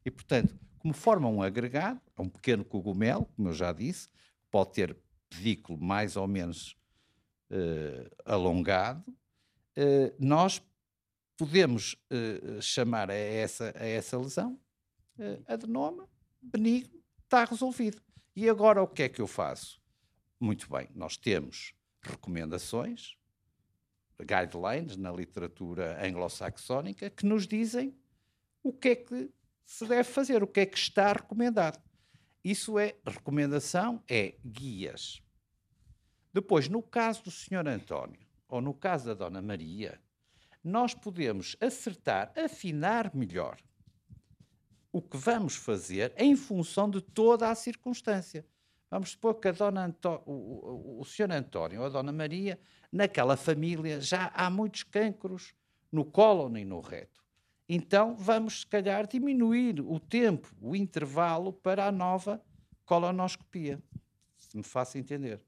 E, portanto, como forma um agregado, é um pequeno cogumelo, como eu já disse, pode ter pedículo mais ou menos alongado, nós podemos chamar a essa lesão adenoma benigno, está resolvido. E agora o que é que eu faço? Muito bem, nós temos recomendações, guidelines na literatura anglo-saxónica, que nos dizem o que é que se deve fazer, o que é que está recomendado. Isso é recomendação, é guias. Depois, no caso do Sr. António, ou no caso da Dona Maria, nós podemos acertar, afinar melhor o que vamos fazer em função de toda a circunstância. Vamos supor que o Sr. António ou a Dona Maria, naquela família, já há muitos cancros no cólon e no reto. Então vamos, se calhar, diminuir o tempo, o intervalo para a nova colonoscopia, se me faço entender.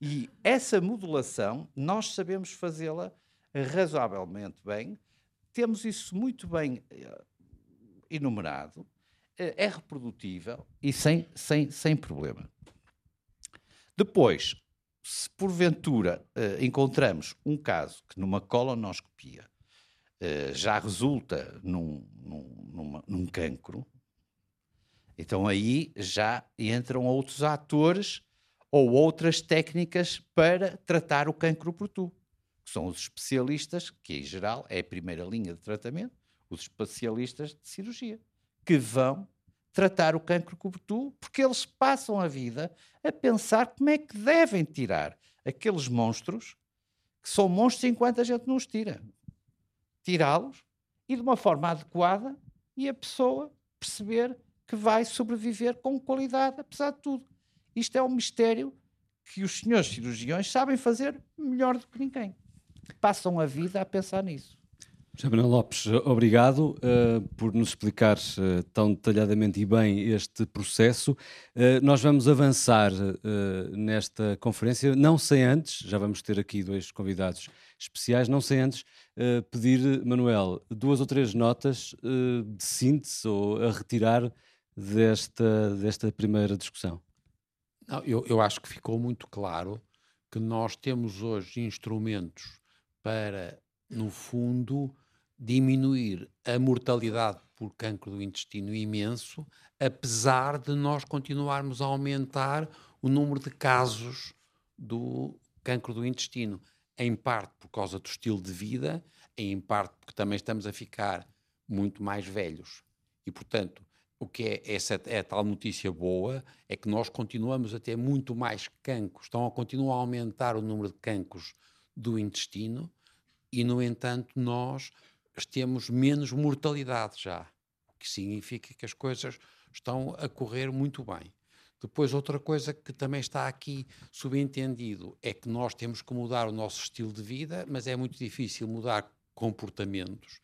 E essa modulação, nós sabemos fazê-la razoavelmente bem, temos isso muito bem enumerado, é reprodutível e sem problema. Depois, se porventura encontramos um caso que numa colonoscopia já resulta num cancro, então aí já entram outros atores ou outras técnicas para tratar o cancro por tu, que são os especialistas, que em geral é a primeira linha de tratamento, os especialistas de cirurgia, que vão tratar o cancro cubital, porque eles passam a vida a pensar como é que devem tirar aqueles monstros, que são monstros enquanto a gente não os tira. Tirá-los, e de uma forma adequada, e a pessoa perceber que vai sobreviver com qualidade, apesar de tudo. Isto é um mistério que os senhores cirurgiões sabem fazer melhor do que ninguém. Passam a vida a pensar nisso. José Manuel Lopes, obrigado por nos explicar tão detalhadamente e bem este processo. Nós vamos avançar nesta conferência, não sem antes, já vamos ter aqui dois convidados especiais, não sem antes pedir, Manuel, duas ou três notas de síntese ou a retirar desta primeira discussão. Não, eu acho que ficou muito claro que nós temos hoje instrumentos para, no fundo, diminuir a mortalidade por cancro do intestino imenso, apesar de nós continuarmos a aumentar o número de casos do cancro do intestino, em parte por causa do estilo de vida, em parte porque também estamos a ficar muito mais velhos. E, portanto, o que é a tal notícia boa é que nós continuamos a ter muito mais cancros, continua a aumentar o número de cancros do intestino, e, no entanto, nós temos menos mortalidade já, o que significa que as coisas estão a correr muito bem. Depois, outra coisa que também está aqui subentendido é que nós temos que mudar o nosso estilo de vida, mas é muito difícil mudar comportamentos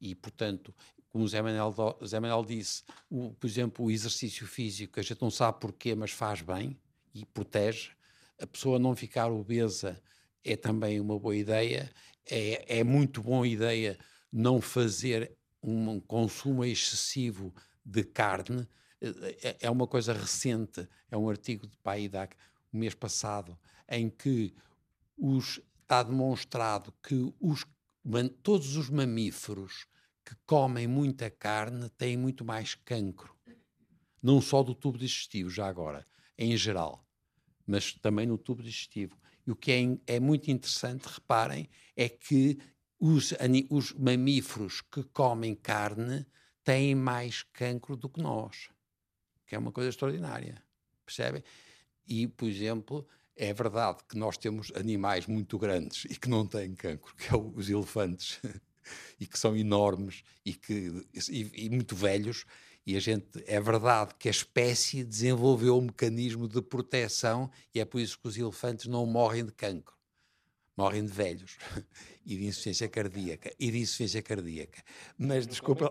e, portanto, como o Zé Manuel disse, por exemplo, o exercício físico, a gente não sabe porquê, mas faz bem e protege. A pessoa não ficar obesa é também uma boa ideia. É muito boa ideia não fazer um consumo excessivo de carne. É uma coisa recente, é um artigo de PAIDAC, o mês passado, em que está demonstrado que todos os mamíferos que comem muita carne têm muito mais cancro. Não só do tubo digestivo, já agora, em geral, mas também no tubo digestivo. E o que é muito interessante, reparem, é que os mamíferos que comem carne têm mais cancro do que nós, que é uma coisa extraordinária, percebem? E, por exemplo, é verdade que nós temos animais muito grandes e que não têm cancro, que são os elefantes, e que são enormes e muito velhos, e a gente, é verdade que a espécie desenvolveu um mecanismo de proteção e é por isso que os elefantes não morrem de cancro, morrem de velhos e de insuficiência cardíaca. Mas desculpa,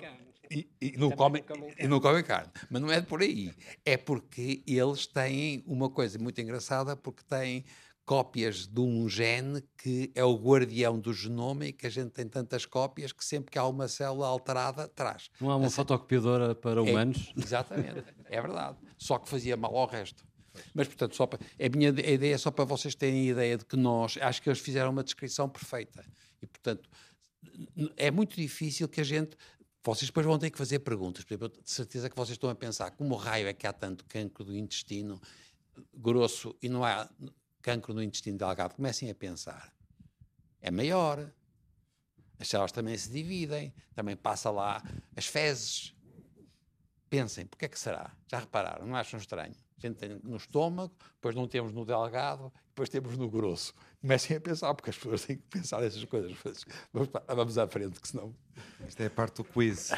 e não comem carne. Mas não é por aí. É porque eles têm uma coisa muito engraçada, porque têm cópias de um gene que é o guardião do genoma e que a gente tem tantas cópias que sempre que há uma célula alterada, traz. Não há uma fotocopiadora para humanos? Exatamente, é verdade. Só que fazia mal ao resto. Mas, portanto, só para, a minha ideia é só para vocês terem a ideia de que nós, acho que eles fizeram uma descrição perfeita. E, portanto, é muito difícil que a gente... Vocês depois vão ter que fazer perguntas. Por exemplo, de certeza que vocês estão a pensar como raio é que há tanto cancro do intestino grosso e não há... cancro no intestino delgado, comecem a pensar. É maior. As células também se dividem, também passa lá as fezes. Pensem, porque é que será? Já repararam, não acham estranho? A gente tem no estômago, depois não temos no delgado, depois temos no grosso. Comecem a pensar, porque as pessoas têm que pensar nessas coisas. Vamos à frente, que senão... Isto é a parte do quiz.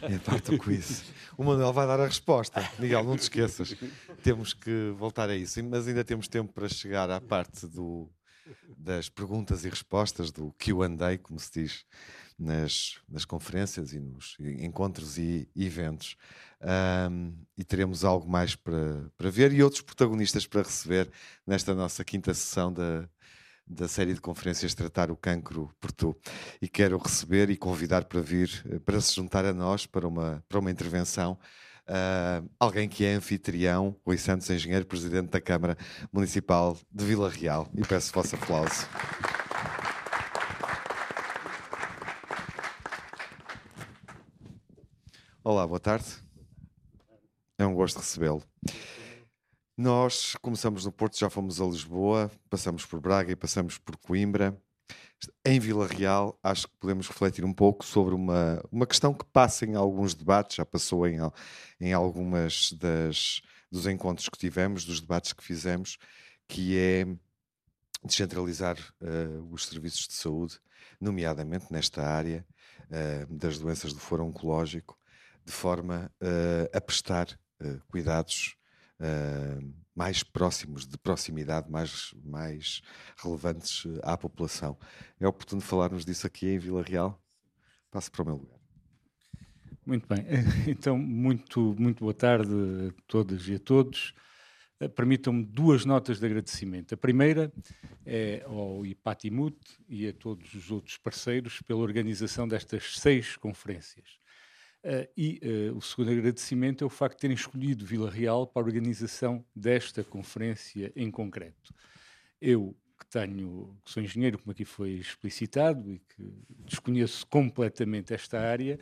É a parte do quiz. O Manuel vai dar a resposta. Miguel, não te esqueças. Temos que voltar a isso. Mas ainda temos tempo para chegar à parte das perguntas e respostas, do Q&A, como se diz nas conferências e nos encontros e eventos. E teremos algo mais para ver e outros protagonistas para receber nesta nossa quinta sessão da série de conferências Tratar o Cancro por Tu. E quero receber e convidar para vir, para se juntar a nós para uma intervenção, alguém que é anfitrião, Rui Santos, engenheiro, presidente da Câmara Municipal de Vila Real. E peço o vosso aplauso. Olá, boa tarde. É um gosto recebê-lo. Nós começamos no Porto, já fomos a Lisboa, passamos por Braga e passamos por Coimbra. Em Vila Real, acho que podemos refletir um pouco sobre uma questão que passa em alguns debates, já passou em algumas dos encontros que tivemos, dos debates que fizemos, que é descentralizar os serviços de saúde, nomeadamente nesta área das doenças do foro oncológico, de forma a prestar cuidados mais próximos, de proximidade, mais relevantes à população. É oportuno falarmos disso aqui em Vila Real? Passo para o meu lugar. Muito bem. Então, muito boa tarde a todas e a todos. Permitam-me duas notas de agradecimento. A primeira é ao IPATIMUP e a todos os outros parceiros pela organização destas 6 conferências. O segundo agradecimento é o facto de terem escolhido Vila Real para a organização desta conferência em concreto. Eu, que sou engenheiro, como aqui foi explicitado, e que desconheço completamente esta área,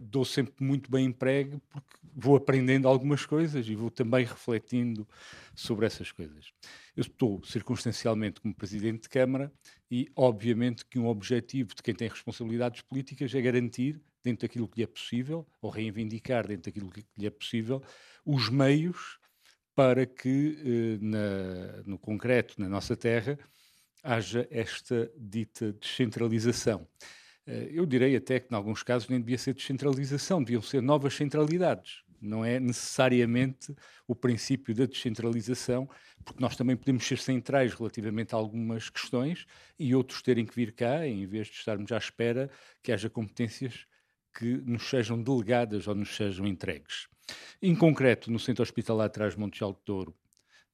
dou sempre muito bem emprego, porque vou aprendendo algumas coisas e vou também refletindo sobre essas coisas. Eu estou circunstancialmente como Presidente de Câmara e, obviamente, que um objetivo de quem tem responsabilidades políticas é garantir dentro daquilo que lhe é possível, ou reivindicar dentro daquilo que lhe é possível, os meios para que, no concreto, na nossa terra, haja esta dita descentralização. Eu direi até que, em alguns casos, nem devia ser descentralização, deviam ser novas centralidades. Não é necessariamente o princípio da descentralização, porque nós também podemos ser centrais relativamente a algumas questões e outros terem que vir cá, em vez de estarmos à espera que haja competências que nos sejam delegadas ou nos sejam entregues. Em concreto, no Centro Hospitalar de Trás-os-Montes e Alto Douro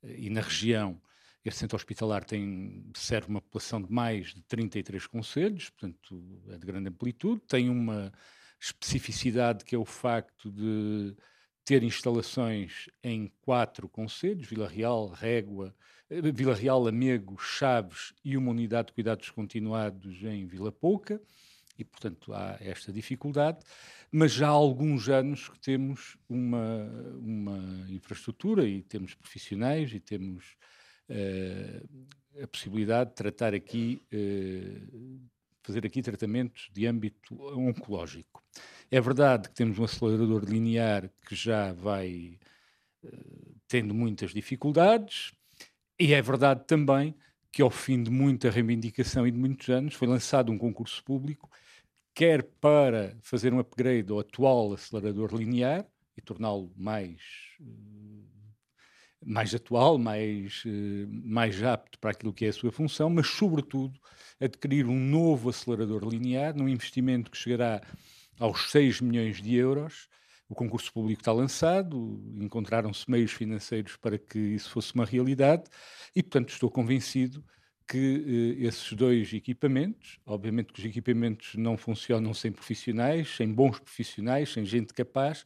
e na região, este Centro Hospitalar serve uma população de mais de 33 concelhos, portanto é de grande amplitude, tem uma especificidade que é o facto de ter instalações em 4 concelhos, Vila Real, Lamego, Chaves e uma unidade de cuidados continuados em Vila Pouca. E, portanto, há esta dificuldade, mas já há alguns anos que temos uma infraestrutura e temos profissionais e temos a possibilidade de tratar aqui, fazer aqui tratamentos de âmbito oncológico. É verdade que temos um acelerador linear que já vai tendo muitas dificuldades e é verdade também que ao fim de muita reivindicação e de muitos anos foi lançado um concurso público, quer para fazer um upgrade ao atual acelerador linear e torná-lo mais atual, mais apto para aquilo que é a sua função, mas sobretudo adquirir um novo acelerador linear num investimento que chegará aos 6 milhões de euros, O concurso público está lançado, encontraram-se meios financeiros para que isso fosse uma realidade e, portanto, estou convencido que esses dois equipamentos, obviamente que os equipamentos não funcionam sem profissionais, sem bons profissionais, sem gente capaz,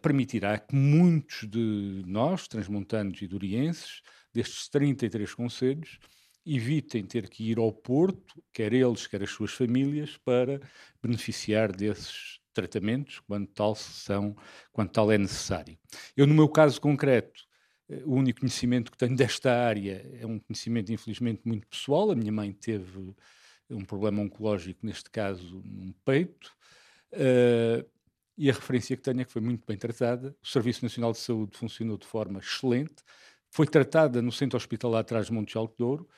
permitirá que muitos de nós, transmontanos e durienses, destes 33 concelhos, evitem ter que ir ao Porto, quer eles, quer as suas famílias, para beneficiar desses tratamentos, quando tal é necessário. Eu, no meu caso concreto, o único conhecimento que tenho desta área é um conhecimento, infelizmente, muito pessoal. A minha mãe teve um problema oncológico, neste caso, num peito, e a referência que tenho é que foi muito bem tratada. O Serviço Nacional de Saúde funcionou de forma excelente. Foi tratada no Centro Hospitalar de Trás-os-Montes e Alto Douro.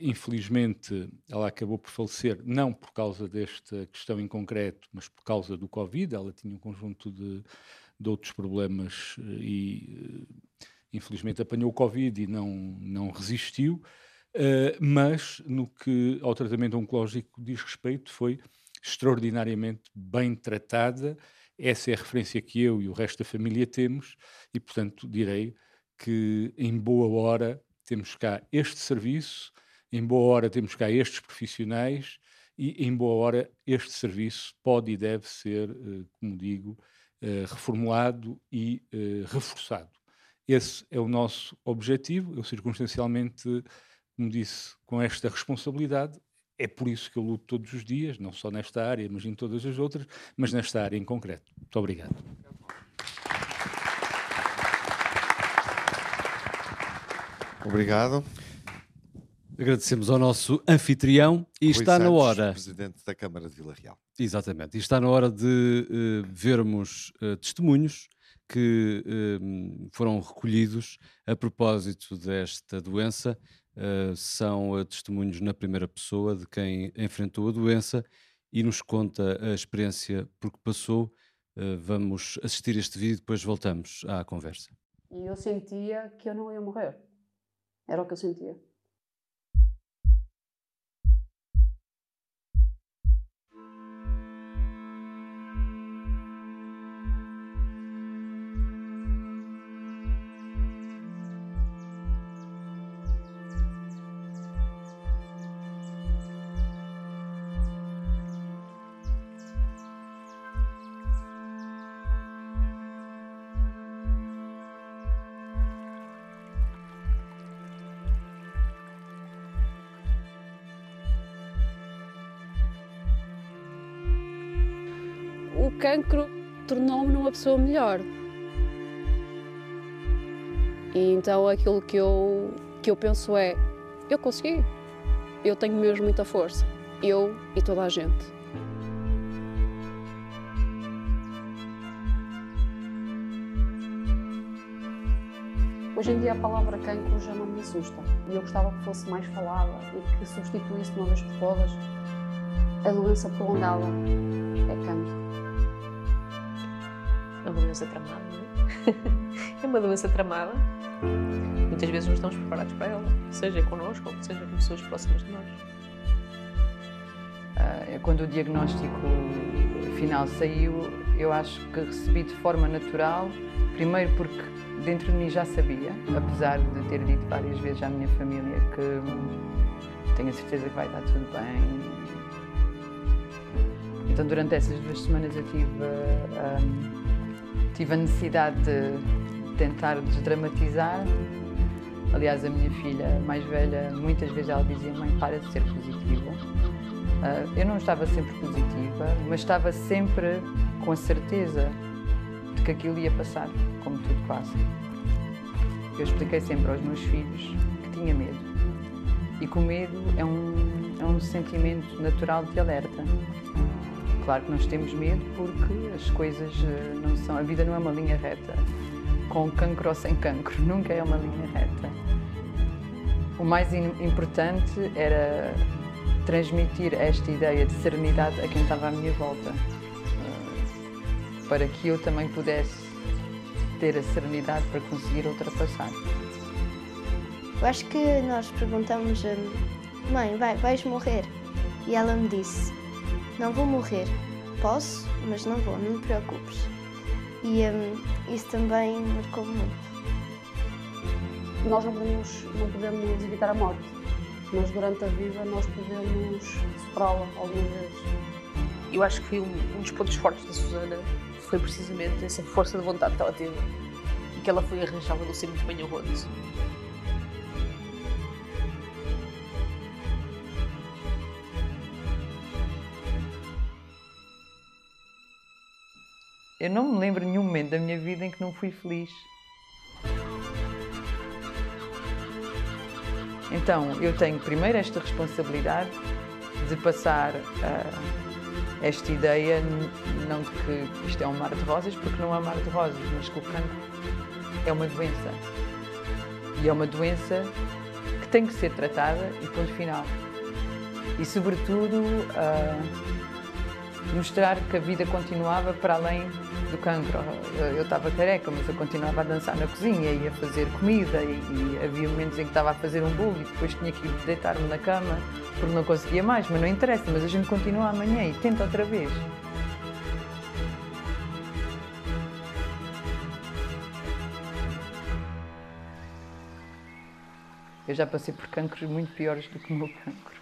Infelizmente, ela acabou por falecer, não por causa desta questão em concreto, mas por causa do Covid. Ela tinha um conjunto de outros problemas e... infelizmente apanhou o Covid e não resistiu, mas no que ao tratamento oncológico diz respeito foi extraordinariamente bem tratada. Essa é a referência que eu e o resto da família temos e, portanto, direi que em boa hora temos cá este serviço, em boa hora temos cá estes profissionais e em boa hora este serviço pode e deve ser, como digo, reformulado e reforçado. Esse é o nosso objetivo. Eu, circunstancialmente, como disse, com esta responsabilidade, é por isso que eu luto todos os dias, não só nesta área, mas em todas as outras, mas nesta área em concreto. Muito obrigado. Obrigado. Agradecemos ao nosso anfitrião e Rui está Santos, na hora... Presidente da Câmara de Vila Real. Exatamente. E está na hora de vermos testemunhos que foram recolhidos a propósito desta doença. São testemunhos na primeira pessoa de quem enfrentou a doença e nos conta a experiência por que passou. Vamos assistir este vídeo e depois voltamos à conversa. E eu sentia que eu não ia morrer. Era o que eu sentia. O cancro tornou-me numa pessoa melhor. E então aquilo que eu penso é, eu consegui, eu tenho mesmo muita força, eu e toda a gente. Hoje em dia a palavra cancro já não me assusta e eu gostava que fosse mais falada e que substituísse uma vez por todas a doença prolongada, é cancro. É uma doença tramada, não é? É uma doença tramada. Muitas vezes não estamos preparados para ela, seja connosco ou seja com pessoas próximas de nós. Quando o diagnóstico final saiu, eu acho que recebi de forma natural, primeiro porque dentro de mim já sabia, apesar de ter dito várias vezes à minha família que tenho a certeza que vai estar tudo bem. Então, durante essas 2 semanas eu tive a necessidade de tentar desdramatizar. Aliás, a minha filha mais velha, muitas vezes ela dizia: mãe, para de ser positiva. Eu não estava sempre positiva, mas estava sempre com a certeza de que aquilo ia passar, como tudo passa. Eu expliquei sempre aos meus filhos que tinha medo. E que o medo é um sentimento natural de alerta. Claro que nós temos medo porque as coisas não são... A vida não é uma linha reta, com cancro ou sem cancro, nunca é uma linha reta. O mais importante era transmitir esta ideia de serenidade a quem estava à minha volta, para que eu também pudesse ter a serenidade para conseguir ultrapassar. Eu acho que nós perguntamos a mãe, vais morrer? E ela me disse: não vou morrer. Posso, mas não vou, não te preocupes. e isso também marcou muito. Nós não podemos evitar a morte, mas durante a vida nós podemos superá-la algumas vezes. Eu acho que foi um dos pontos fortes da Susana, foi precisamente essa força de vontade que ela teve e que ela foi arranjada de ser muito bem ao rodo. Eu não me lembro de nenhum momento da minha vida em que não fui feliz. Então, eu tenho primeiro esta responsabilidade de passar esta ideia, não de que isto é um mar de rosas, porque não é um mar de rosas, mas que o cancro é uma doença. E é uma doença que tem que ser tratada e ponto final. E, sobretudo, mostrar que a vida continuava para além do cancro. Eu estava careca, mas eu continuava a dançar na cozinha e a fazer comida e havia momentos em que estava a fazer um bolo e depois tinha que deitar-me na cama porque não conseguia mais, mas não interessa, mas a gente continua amanhã e tenta outra vez. Eu já passei por cancros muito piores do que o meu cancro.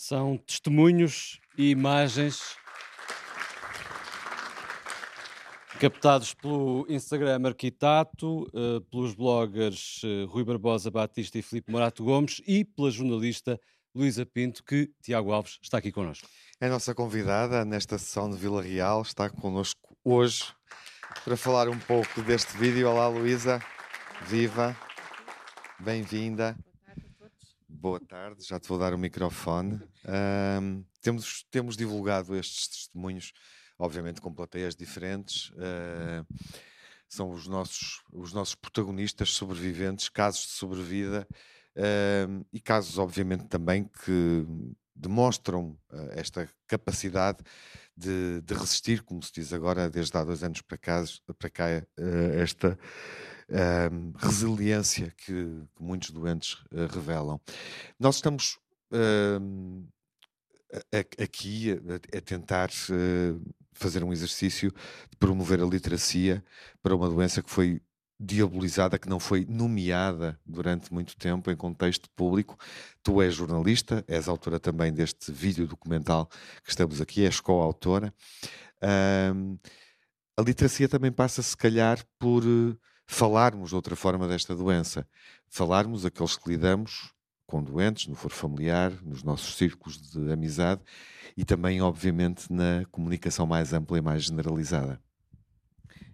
São testemunhos e imagens captados pelo Instagram Arquitato, pelos bloggers Rui Barbosa Batista e Filipe Morato Gomes e pela jornalista Luísa Pinto, que Tiago Alves está aqui connosco. A nossa convidada nesta sessão de Vila Real está connosco hoje para falar um pouco deste vídeo. Olá, Luísa. Viva. Bem-vinda. Boa tarde, já te vou dar o microfone. Temos divulgado estes testemunhos, obviamente com plateias diferentes. São os nossos protagonistas, sobreviventes, casos de sobrevida e casos, obviamente, também que demonstram esta capacidade de resistir, como se diz agora, desde há 2 anos para cá esta... resiliência que muitos doentes revelam. Nós estamos aqui a tentar fazer um exercício de promover a literacia para uma doença que foi diabolizada, que não foi nomeada durante muito tempo em contexto público. Tu és jornalista, és autora também deste vídeo documental que estamos aqui, és co-autora. A literacia também passa, se calhar, por... falarmos de outra forma desta doença, falarmos aqueles que lidamos com doentes, no foro familiar, nos nossos círculos de amizade e também, obviamente, na comunicação mais ampla e mais generalizada.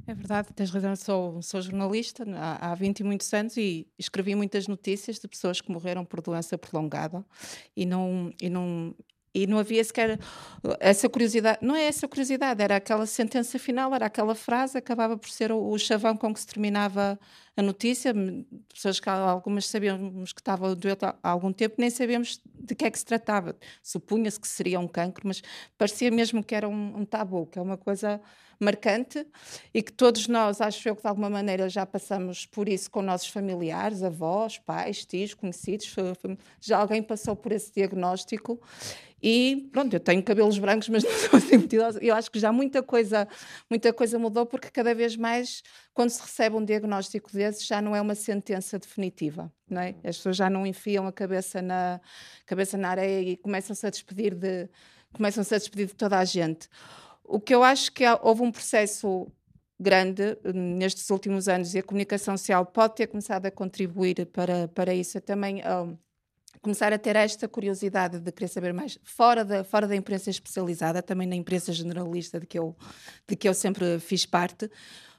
É verdade, tens razão, sou jornalista há 20 e muitos anos e escrevi muitas notícias de pessoas que morreram por doença prolongada e não havia sequer essa curiosidade, não é essa curiosidade, era aquela sentença final, era aquela frase, acabava por ser o chavão com que se terminava a notícia. Pessoas que algumas sabíamos que estava doente há algum tempo, nem sabíamos de que é que se tratava. Supunha-se que seria um cancro, mas parecia mesmo que era um tabu, que é uma coisa marcante e que todos nós, acho eu, que de alguma maneira já passamos por isso com nossos familiares, avós, pais, tios, conhecidos, já alguém passou por esse diagnóstico. E pronto, eu tenho cabelos brancos, mas não sou assim muito idosa. Eu acho que já muita coisa mudou, porque cada vez mais, quando se recebe um diagnóstico desses, já não é uma sentença definitiva, não é? As pessoas já não enfiam a cabeça na areia e começam-se a despedir de toda a gente. O que eu acho que houve um processo grande nestes últimos anos e a comunicação social pode ter começado a contribuir para isso. Eu também... começar a ter esta curiosidade de querer saber mais, fora da imprensa especializada, também na imprensa generalista de que eu sempre fiz parte.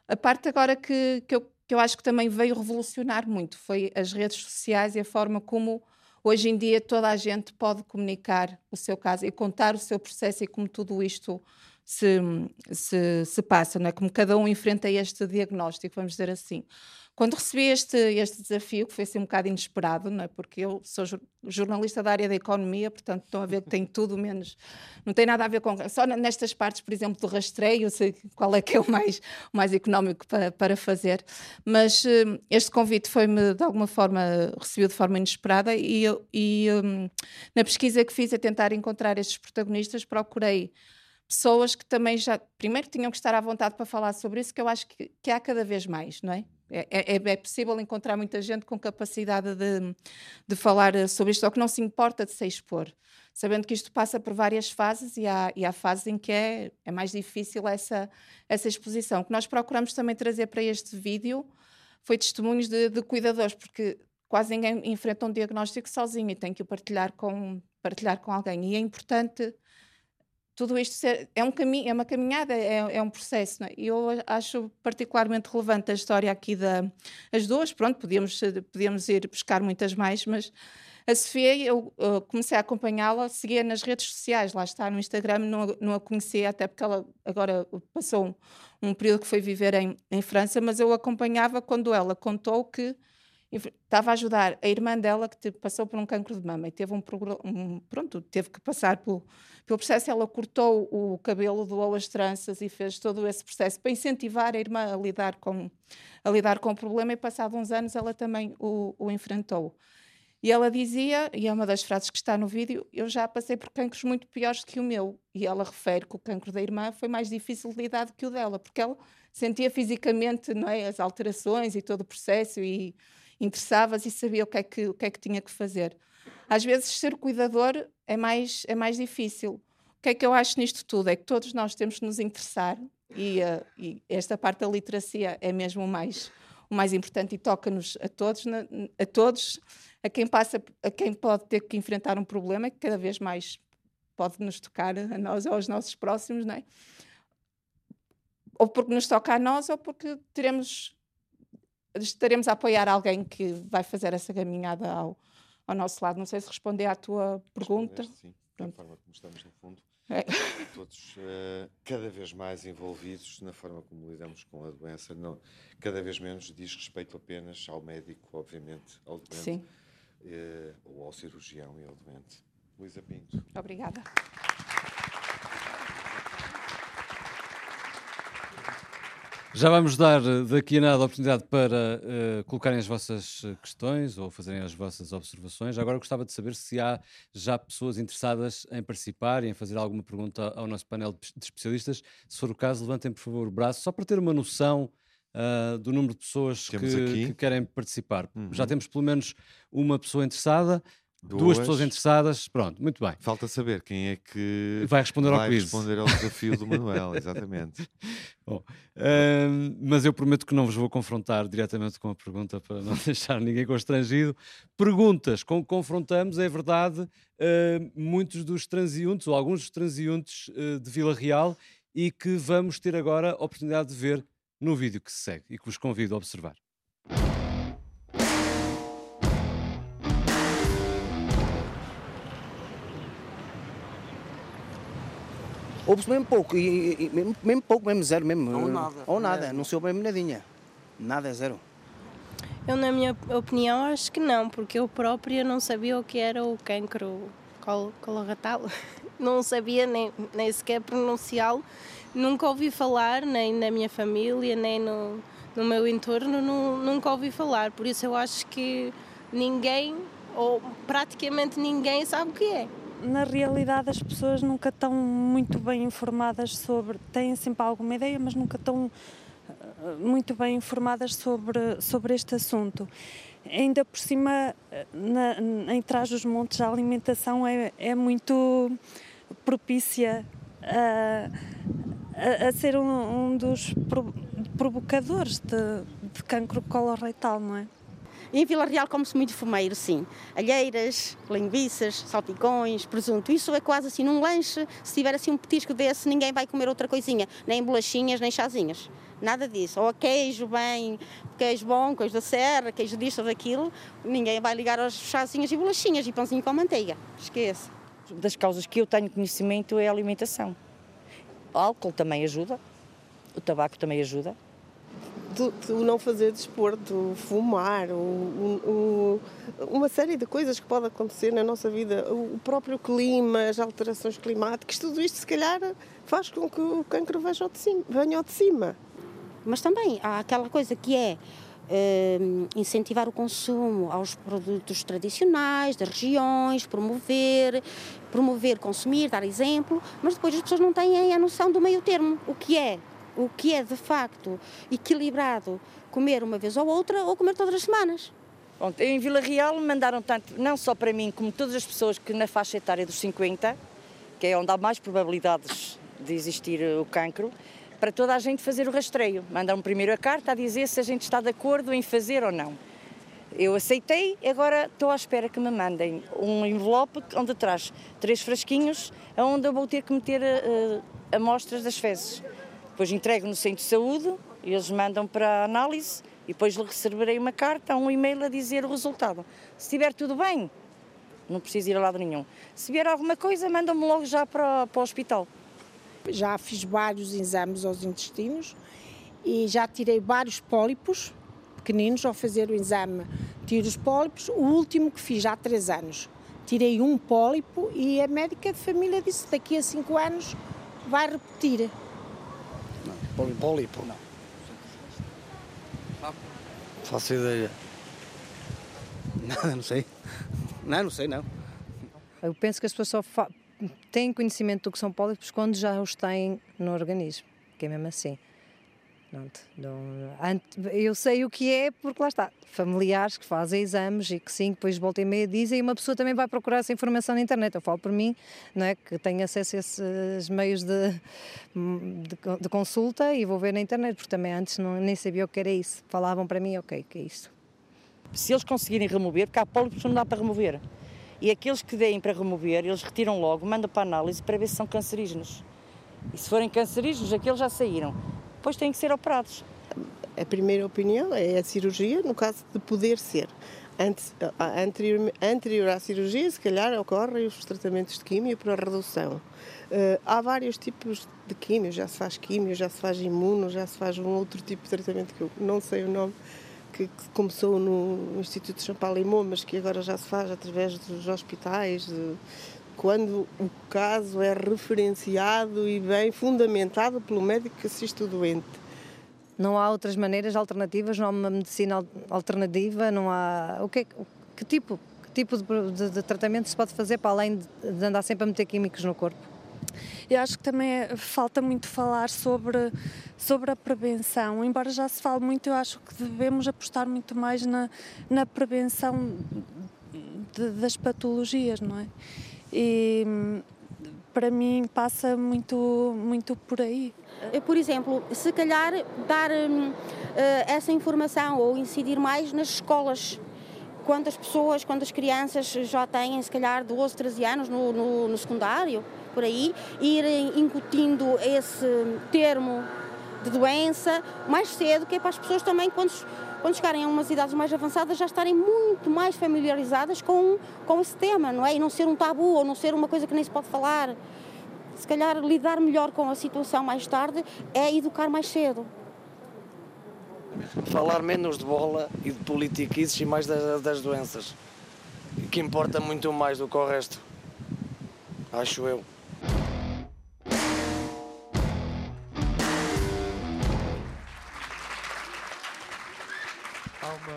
A parte agora que eu acho que também veio revolucionar muito foi as redes sociais e a forma como hoje em dia toda a gente pode comunicar o seu caso e contar o seu processo e como tudo isto se passa, não é? Como cada um enfrenta este diagnóstico, vamos dizer assim. Quando recebi este desafio, que foi assim um bocado inesperado, não é? Porque eu sou jornalista da área da economia, portanto estão a ver que tem tudo menos, não tem nada a ver com, só nestas partes, por exemplo, do rastreio, eu sei qual é que é o mais económico para fazer, mas este convite foi-me de alguma forma, recebido de forma inesperada e na pesquisa que fiz a tentar encontrar estes protagonistas, procurei pessoas que também já, primeiro tinham que estar à vontade para falar sobre isso, que eu acho que há cada vez mais, não é? É possível encontrar muita gente com capacidade de falar sobre isto, ou que não se importa de se expor, sabendo que isto passa por várias fases e há fases em que é mais difícil essa exposição. O que nós procuramos também trazer para este vídeo foi testemunhos de cuidadores, porque quase ninguém enfrenta um diagnóstico sozinho e tem que o partilhar com alguém, e é importante tudo isto é uma caminhada, é um processo, não é? E eu acho particularmente relevante a história aqui as duas, pronto, podíamos ir buscar muitas mais, mas a Sofia, eu comecei a acompanhá-la, seguia nas redes sociais, lá está, no Instagram, não a conhecia, até porque ela agora passou um período que foi viver em França, mas eu acompanhava quando ela contou que estava a ajudar a irmã dela que passou por um cancro de mama e teve teve que passar pelo processo. Ela cortou o cabelo, doou as tranças e fez todo esse processo para incentivar a irmã a lidar com o problema, e passados uns anos ela também o enfrentou. E ela dizia, e é uma das frases que está no vídeo, eu já passei por cancros muito piores que o meu. E ela refere que o cancro da irmã foi mais difícil de lidar do que o dela, porque ela sentia fisicamente, não é, as alterações e todo o processo, e interessava-se e sabia o que é que tinha que fazer. Às vezes ser cuidador é mais difícil. O que é que eu acho nisto tudo? É que todos nós temos que nos interessar, e esta parte da literacia é mesmo o mais importante, e toca-nos a todos, a quem pode ter que enfrentar um problema que cada vez mais pode nos tocar a nós ou aos nossos próximos, não é? Ou porque nos toca a nós, ou porque estaremos a apoiar alguém que vai fazer essa caminhada ao nosso lado. Não sei se respondi à tua pergunta. Sim, da forma como estamos, no fundo. É. Todos cada vez mais envolvidos na forma como lidamos com a doença. Não, cada vez menos diz respeito apenas ao médico, obviamente, ao doente. Sim. Ou ao cirurgião e ao doente. Luísa Pinto. Obrigada. Já vamos dar daqui a nada a oportunidade para colocarem as vossas questões ou fazerem as vossas observações. Agora gostava de saber se há já pessoas interessadas em participar e em fazer alguma pergunta ao nosso painel de especialistas. Se for o caso, levantem por favor o braço, só para ter uma noção do número de pessoas que querem participar. Uhum. Já temos pelo menos uma pessoa interessada. Duas pessoas interessadas, pronto, muito bem. Falta saber quem é que vai responder ao quiz. Vai responder ao desafio do Manuel, exatamente. Bom, mas eu prometo que não vos vou confrontar diretamente com a pergunta para não deixar ninguém constrangido. Perguntas com que confrontamos, é verdade, muitos dos transeuntes, ou alguns dos transeuntes de Vila Real, e que vamos ter agora a oportunidade de ver no vídeo que se segue e que vos convido a observar. Houve-se mesmo pouco, mesmo zero. Ou nada. Não soube mesmo nadinha. Nada, zero. Eu, na minha opinião, acho que não, porque eu própria não sabia o que era o cancro coloretal. Não sabia nem sequer pronunciá-lo. Nunca ouvi falar, nem na minha família, nem no meu entorno, nunca ouvi falar. Por isso eu acho que ninguém, ou praticamente ninguém, sabe o que é. Na realidade as pessoas nunca estão muito bem informadas sobre, têm sempre alguma ideia, mas nunca estão muito bem informadas sobre este assunto. Ainda por cima, em Trás-os-Montes, a alimentação é muito propícia a ser um dos provocadores de cancro coloretal, não é? Em Vila Real come-se muito fumeiro, sim. Alheiras, linguiças, salpicões, presunto. Isso é quase assim num lanche. Se tiver assim um petisco desse, ninguém vai comer outra coisinha. Nem bolachinhas, nem chazinhas. Nada disso. Ou queijo bem, queijo bom, queijo da serra, queijo disto ou daquilo. Ninguém vai ligar aos chazinhas e bolachinhas e pãozinho com manteiga. Esquece. Das causas que eu tenho conhecimento é a alimentação. O álcool também ajuda. O tabaco também ajuda. o não fazer desporto, fumar, uma série de coisas que pode acontecer na nossa vida, o próprio clima, as alterações climáticas, tudo isto se calhar faz com que o cancro venha ao de cima. Mas também há aquela coisa que é incentivar o consumo aos produtos tradicionais, das regiões, promover, consumir, dar exemplo, mas depois as pessoas não têm a noção do meio termo, o que é de facto equilibrado comer uma vez ou outra ou comer todas as semanas. Bom, em Vila Real mandaram tanto, não só para mim, como todas as pessoas que na faixa etária dos 50, que é onde há mais probabilidades de existir o cancro, para toda a gente fazer o rastreio. Mandaram primeiro a carta a dizer se a gente está de acordo em fazer ou não. Eu aceitei, agora estou à espera que me mandem um envelope onde traz 3 frasquinhos, onde eu vou ter que meter amostras das fezes. Depois entrego no centro de saúde, e eles mandam para a análise, e depois receberei uma carta, um e-mail a dizer o resultado. Se estiver tudo bem, não preciso ir a lado nenhum. Se vier alguma coisa, mandam-me logo já para o hospital. Já fiz vários exames aos intestinos e já tirei vários pólipos pequeninos. Ao fazer o exame, tiro os pólipos. O último que fiz há 3 anos, tirei um pólipo e a médica de família disse que daqui a 5 anos vai repetir. Não, pólipo não. Faço ideia. Nada, não sei. Não sei, não. Eu penso que as pessoas só têm conhecimento do que são pólipos quando já os têm no organismo, que é mesmo assim. Eu sei o que é porque lá está, familiares que fazem exames e que sim, depois volta e meia dizem, e uma pessoa também vai procurar essa informação na internet. Eu falo por mim, não é, que tenho acesso a esses meios de consulta e vou ver na internet, porque também antes nem sabia o que era isso. Falavam para mim, ok, o que é isso? Se eles conseguirem remover, porque há pólipos que não dá para remover. E aqueles que deem para remover, eles retiram logo, mandam para análise para ver se são cancerígenos. E se forem cancerígenos, aqueles já saíram. Depois têm que ser operados. A primeira opinião é a cirurgia, no caso de poder ser. Anterior à cirurgia, se calhar, ocorrem os tratamentos de químio para redução. Há vários tipos de químio, já se faz químio, já se faz imuno, já se faz um outro tipo de tratamento que eu não sei o nome, que começou no Instituto de Champalimau, mas que agora já se faz através dos hospitais, quando o caso é referenciado e bem fundamentado pelo médico que assiste o doente. Não há outras maneiras alternativas, não há uma medicina alternativa, não há... Que tipo de tratamento se pode fazer para além de andar sempre a meter químicos no corpo? Eu acho que também falta muito falar sobre a prevenção. Embora já se fale muito, eu acho que devemos apostar muito mais na prevenção das patologias, não é? E para mim passa muito por aí. Por exemplo, se calhar dar essa informação ou incidir mais nas escolas. Quando as crianças já têm, se calhar, 12, 13 anos no secundário, por aí, irem incutindo esse termo de doença mais cedo, que é para as pessoas também, quando chegarem a umas idades mais avançadas, já estarem muito mais familiarizadas com esse tema, não é? E não ser um tabu, ou não ser uma coisa que nem se pode falar. Se calhar, lidar melhor com a situação mais tarde é educar mais cedo. Falar menos de bola e de politiquices e mais das doenças, que importa muito mais do que o resto, acho eu.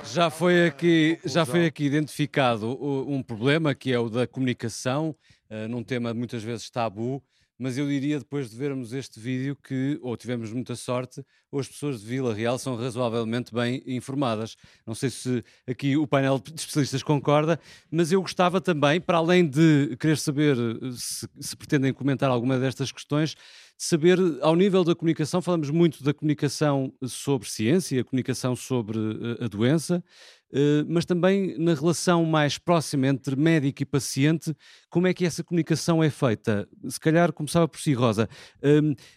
Já foi aqui identificado um problema, que é o da comunicação, num tema muitas vezes tabu. Mas eu diria, depois de vermos este vídeo, que ou tivemos muita sorte, ou as pessoas de Vila Real são razoavelmente bem informadas. Não sei se aqui o painel de especialistas concorda, mas eu gostava também, para além de querer saber se pretendem comentar alguma destas questões, de saber, ao nível da comunicação, falamos muito da comunicação sobre ciência, a comunicação sobre a doença, mas também na relação mais próxima entre médico e paciente, como é que essa comunicação é feita? Se calhar começava por si, Rosa.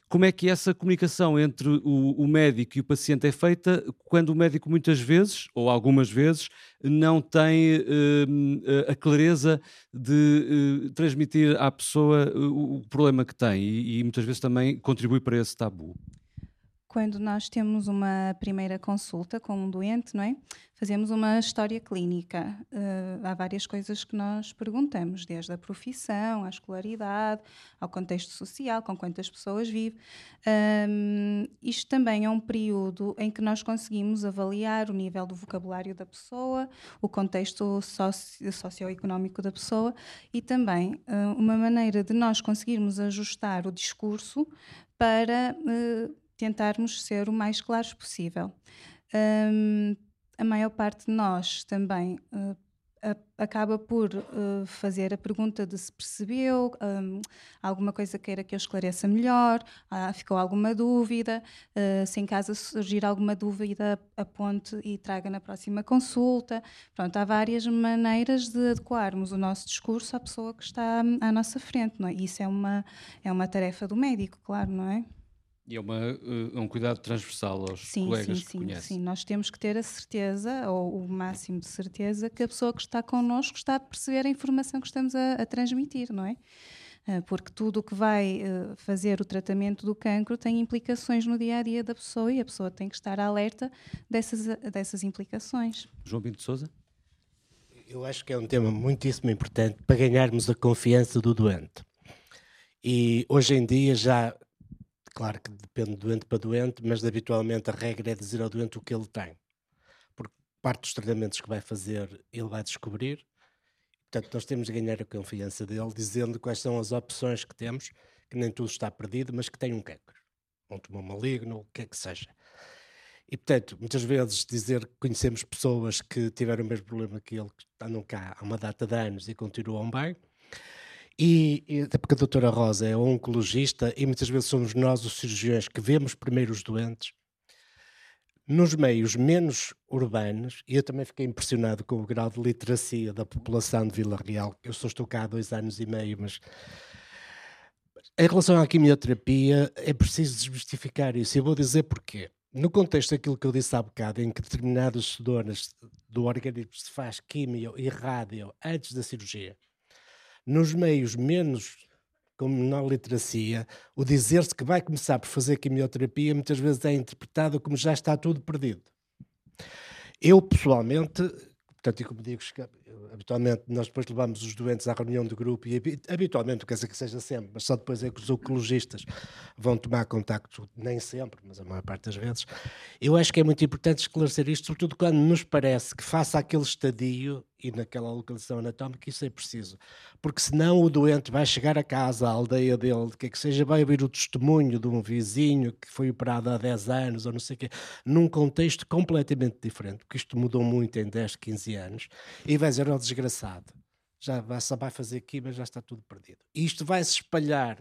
Como é que essa comunicação entre o médico e o paciente é feita quando o médico muitas vezes, ou algumas vezes, não tem a clareza de transmitir à pessoa o problema que tem e muitas vezes também contribui para esse tabu? quando nós temos uma primeira consulta com um doente, não é? Fazemos uma história clínica. Há várias coisas que nós perguntamos, desde a profissão, à escolaridade, ao contexto social, com quantas pessoas vive. Isto também é um período em que nós conseguimos avaliar o nível do vocabulário da pessoa, o contexto socioeconómico da pessoa e também uma maneira de nós conseguirmos ajustar o discurso para... tentarmos ser o mais claros possível. A maior parte de nós também acaba por fazer a pergunta de se percebeu, alguma coisa queira que eu esclareça melhor, ficou alguma dúvida, se em casa surgir alguma dúvida aponte e traga na próxima consulta. Pronto, há várias maneiras de adequarmos o nosso discurso à pessoa que está à nossa frente, não é? Isso é uma tarefa do médico, claro, não é? E é um cuidado transversal aos colegas que conhecem. Sim, nós temos que ter a certeza, ou o máximo de certeza, que a pessoa que está connosco está a perceber a informação que estamos a transmitir, não é? Porque tudo o que vai fazer o tratamento do cancro tem implicações no dia-a-dia da pessoa e a pessoa tem que estar alerta dessas implicações. João Pinto de Sousa? Eu acho que é um tema muitíssimo importante para ganharmos a confiança do doente. E hoje em dia já... Claro que depende de doente para doente, mas habitualmente a regra é dizer ao doente o que ele tem. Porque parte dos tratamentos que vai fazer, ele vai descobrir. Portanto, nós temos de ganhar a confiança dele, dizendo quais são as opções que temos, que nem tudo está perdido, mas que tem um cancro, um tumor maligno, o que é que seja. E, portanto, muitas vezes dizer que conhecemos pessoas que tiveram o mesmo problema que ele, que andam cá há uma data de anos e continuam bem. E até porque a doutora Rosa é oncologista e muitas vezes somos nós os cirurgiões que vemos primeiro os doentes. Nos meios menos urbanos, e eu também fiquei impressionado com o grau de literacia da população de Vila Real, eu só estou cá há 2 anos e meio, mas em relação à quimioterapia é preciso desmistificar isso, e eu vou dizer porquê. No contexto daquilo que eu disse há bocado, em que determinados doadores do organismo se faz quimio e rádio antes da cirurgia, nos meios menos, com menor literacia, o dizer-se que vai começar por fazer quimioterapia muitas vezes é interpretado como já está tudo perdido. Eu, pessoalmente, portanto, e como digo, habitualmente nós depois levamos os doentes à reunião de grupo e habitualmente, quer dizer que seja sempre, mas só depois é que os oncologistas vão tomar contacto, nem sempre, mas a maior parte das vezes. Eu acho que é muito importante esclarecer isto, sobretudo quando nos parece que faça aquele estadio e naquela localização anatómica, isso é preciso. Porque senão o doente vai chegar a casa, à aldeia dele, de que seja, vai ouvir o testemunho de um vizinho que foi operado há 10 anos, ou não sei o quê, num contexto completamente diferente, porque isto mudou muito em 10, 15 anos, e vai dizer, ó desgraçado, só vai fazer aqui, mas já está tudo perdido. E isto vai se espalhar,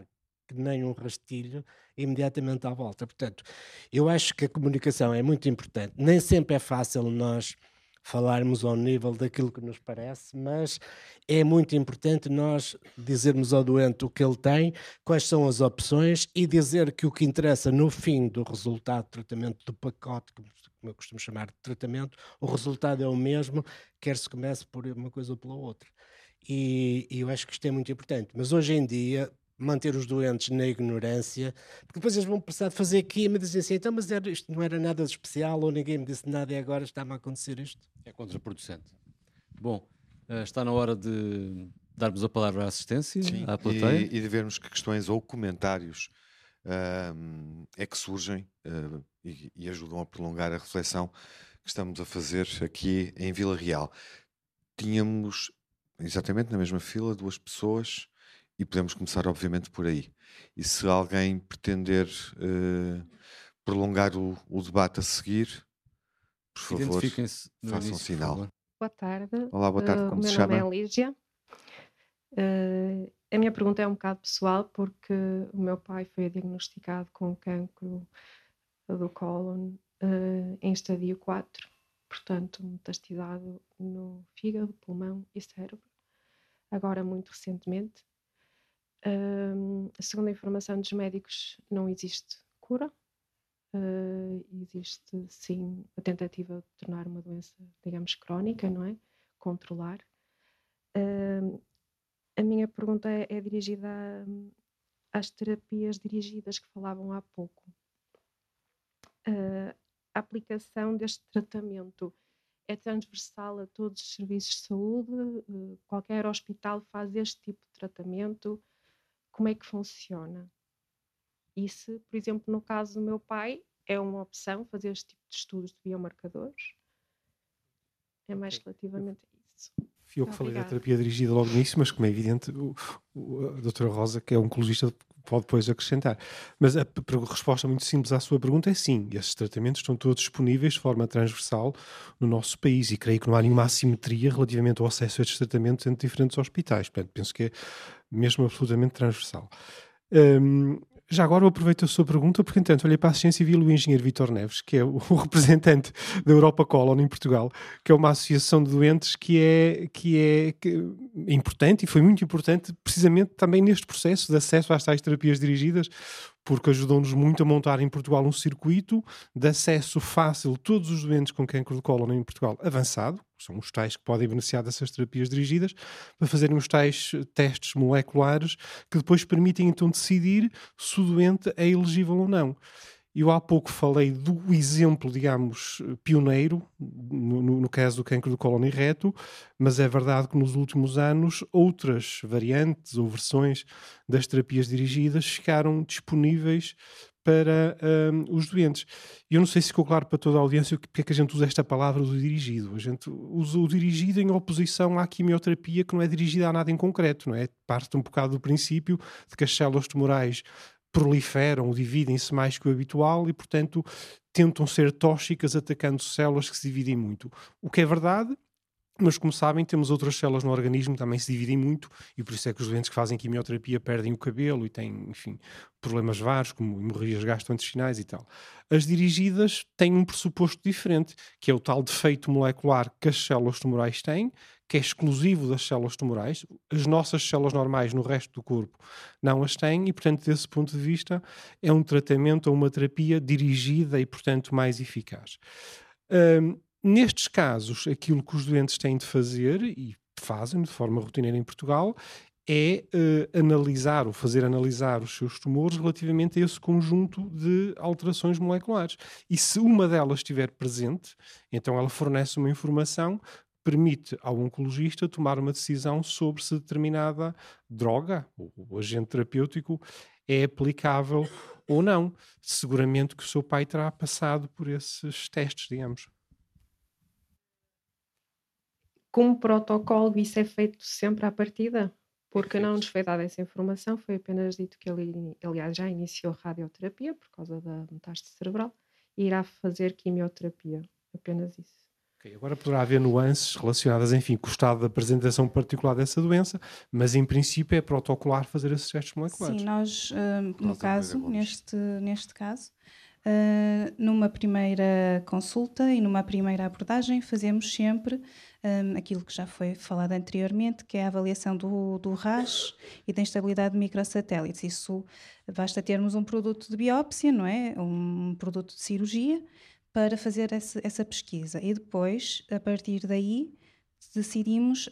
que nem um rastilho, imediatamente à volta. Portanto, eu acho que a comunicação é muito importante. Nem sempre é fácil nós... falarmos ao nível daquilo que nos parece, mas é muito importante nós dizermos ao doente o que ele tem, quais são as opções e dizer que o que interessa no fim do resultado de tratamento, do pacote, como eu costumo chamar de tratamento, o resultado é o mesmo, quer se comece por uma coisa ou pela outra. E eu acho que isto é muito importante. Mas hoje em dia, manter os doentes na ignorância, porque depois eles vão precisar de fazer aqui e me dizem assim, então, mas isto não era nada de especial ou ninguém me disse nada e agora está-me a acontecer isto? É contraproducente. Bom, está na hora de darmos a palavra à assistência, sim, à plateia. E de vermos que questões ou comentários é que surgem e ajudam a prolongar a reflexão que estamos a fazer aqui em Vila Real. Tínhamos exatamente na mesma fila 2 pessoas... E podemos começar, obviamente, por aí. E se alguém pretender prolongar o debate a seguir, por favor, façam um sinal. Boa tarde. Olá, boa tarde. Como se chama? Meu nome é Lígia. A minha pergunta é um bocado pessoal, porque o meu pai foi diagnosticado com cancro do cólon em estadio 4. Portanto, metastizado no fígado, pulmão e cérebro. Agora, muito recentemente. Segundo a informação dos médicos, não existe cura, existe sim a tentativa de tornar uma doença, digamos, crónica, não é? Controlar. A minha pergunta é dirigida às terapias dirigidas que falavam há pouco. a aplicação deste tratamento é transversal a todos os serviços de saúde? Qualquer hospital faz este tipo de tratamento? Como é que funciona? E se, por exemplo, no caso do meu pai, é uma opção fazer este tipo de estudos de biomarcadores? É mais relativamente a isso. Fui eu que falei da terapia dirigida logo nisso, mas como é evidente, a doutora Rosa, que é oncologista, pode depois acrescentar. Mas a resposta muito simples à sua pergunta é sim. Esses tratamentos estão todos disponíveis de forma transversal no nosso país e creio que não há nenhuma assimetria relativamente ao acesso a estes tratamentos entre diferentes hospitais. Portanto, penso que é mesmo absolutamente transversal. Já agora eu aproveito a sua pergunta, porque, entanto, olhei para a assistência e vi o engenheiro Vitor Neves, que é o representante da Europa Colon em Portugal, que é uma associação de doentes que é importante e foi muito importante precisamente também neste processo de acesso às tais terapias dirigidas, porque ajudou-nos muito a montar em Portugal um circuito de acesso fácil a todos os doentes com cancro do cólon em Portugal avançado, são os tais que podem beneficiar dessas terapias dirigidas, para fazerem os tais testes moleculares que depois permitem então decidir se o doente é elegível ou não. Eu há pouco falei do exemplo, digamos, pioneiro, no caso do cancro do cólon e reto, mas é verdade que nos últimos anos outras variantes ou versões das terapias dirigidas ficaram disponíveis para os doentes. E eu não sei se ficou claro para toda a audiência porque é que a gente usa esta palavra do dirigido. A gente usa o dirigido em oposição à quimioterapia, que não é dirigida a nada em concreto, não é? Parte um bocado do princípio de que as células tumorais proliferam ou dividem-se mais que o habitual e, portanto, tentam ser tóxicas atacando células que se dividem muito. O que é verdade, mas, como sabem, temos outras células no organismo que também se dividem muito e por isso é que os doentes que fazem quimioterapia perdem o cabelo e têm, enfim, problemas vários, como hemorragias gastrointestinais e tal. As dirigidas têm um pressuposto diferente, que é o tal defeito molecular que as células tumorais têm, que é exclusivo das células tumorais. As nossas células normais no resto do corpo não as têm e, portanto, desse ponto de vista, é um tratamento ou uma terapia dirigida e, portanto, mais eficaz. Nestes casos, aquilo que os doentes têm de fazer, e fazem de forma rotineira em Portugal, é analisar ou fazer analisar os seus tumores relativamente a esse conjunto de alterações moleculares. E se uma delas estiver presente, então ela fornece uma informação que permite ao oncologista tomar uma decisão sobre se determinada droga ou agente terapêutico é aplicável ou não. Seguramente que o seu pai terá passado por esses testes, digamos. Como protocolo, isso é feito sempre à partida? Porque não nos foi dada essa informação, foi apenas dito que ele, aliás, já iniciou radioterapia por causa da metástase cerebral e irá fazer quimioterapia, apenas isso. Okay, agora poderá haver nuances relacionadas, enfim, com o estado da apresentação particular dessa doença, mas em princípio é protocolar fazer esses testes moleculares. Sim, nós, no caso, neste caso, numa primeira consulta e numa primeira abordagem fazemos sempre aquilo que já foi falado anteriormente, que é a avaliação do RAS e da instabilidade de microsatélites. Isso basta termos um produto de biópsia, não é? Um produto de cirurgia para fazer essa pesquisa e depois, a partir daí, decidimos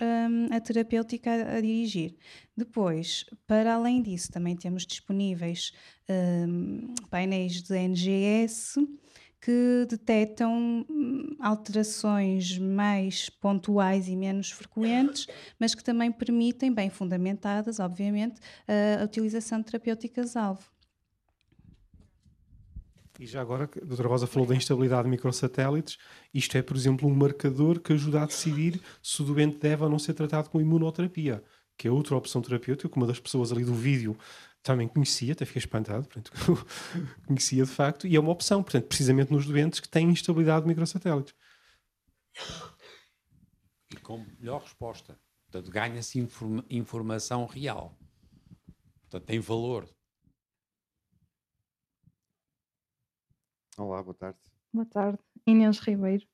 a terapêutica a dirigir. Depois, para além disso, também temos disponíveis painéis de NGS que detectam alterações mais pontuais e menos frequentes, mas que também permitem, bem fundamentadas, obviamente, a utilização de terapêuticas-alvo. E já agora, a doutora Rosa falou da instabilidade de microsatélites. Isto é, por exemplo, um marcador que ajuda a decidir se o doente deve ou não ser tratado com imunoterapia, que é outra opção terapêutica, que uma das pessoas ali do vídeo também conhecia, até fiquei espantado, portanto, conhecia de facto, e é uma opção, portanto, precisamente nos doentes que têm instabilidade de microsatélites. E com melhor resposta. Portanto, ganha-se informação real. Portanto, tem valor. Olá, boa tarde. Boa tarde, Inês Ribeiro.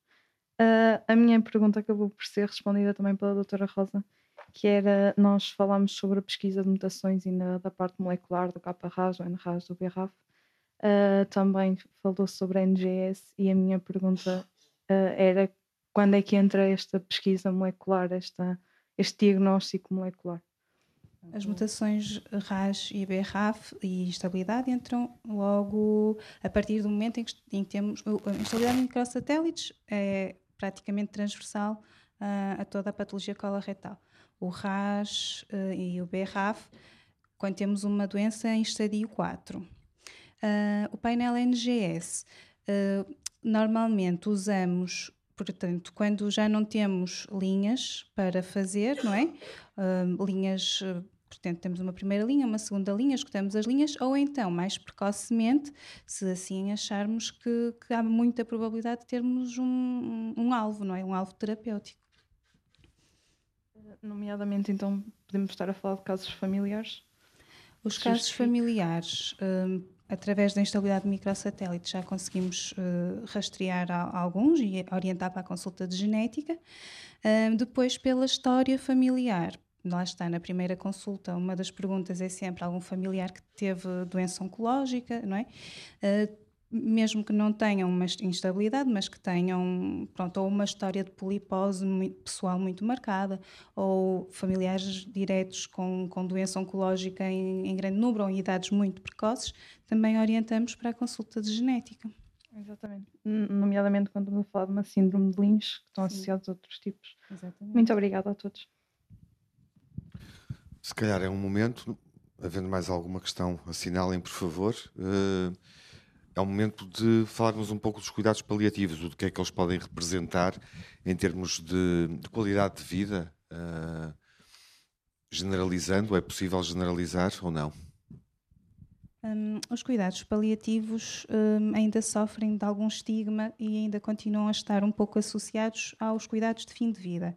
A minha pergunta acabou por ser respondida também pela doutora Rosa, que era, nós falámos sobre a pesquisa de mutações e da parte molecular do K-RAS, do N-RAS, do B-RAF. Também falou sobre a NGS e a minha pergunta era quando é que entra esta pesquisa molecular, este diagnóstico molecular? As mutações RAS e B-RAF e instabilidade entram logo a partir do momento em que temos... A instabilidade microsatélites é praticamente transversal a toda a patologia coloretal. O RAS e o B-RAF, quando temos uma doença em estadio 4. O painel NGS, normalmente usamos... Portanto, quando já não temos linhas para fazer, não é? Linhas, portanto, temos uma primeira linha, uma segunda linha, escutamos as linhas, ou então, mais precocemente, se assim acharmos que há muita probabilidade de termos um alvo, não é? Um alvo terapêutico. Nomeadamente, então, podemos estar a falar de casos familiares? Os casos familiares... Através da instabilidade de microsatélite já conseguimos rastrear alguns e orientar para a consulta de genética. Depois, pela história familiar. Lá está, na primeira consulta, uma das perguntas é sempre algum familiar que teve doença oncológica, não é? Mesmo que não tenham uma instabilidade, mas que tenham, pronto, ou uma história de polipose pessoal muito marcada, ou familiares diretos com doença oncológica em grande número, ou em idades muito precoces, também orientamos para a consulta de genética. Exatamente. Nomeadamente quando estamos a falar de uma síndrome de Lynch, que estão associados a outros tipos. Exatamente. Muito obrigada a todos. Se calhar é um momento, havendo mais alguma questão, assinalem, por favor. É o momento de falarmos um pouco dos cuidados paliativos, do que é que eles podem representar em termos de qualidade de vida, generalizando, é possível generalizar ou não? Os cuidados paliativos ainda sofrem de algum estigma e ainda continuam a estar um pouco associados aos cuidados de fim de vida.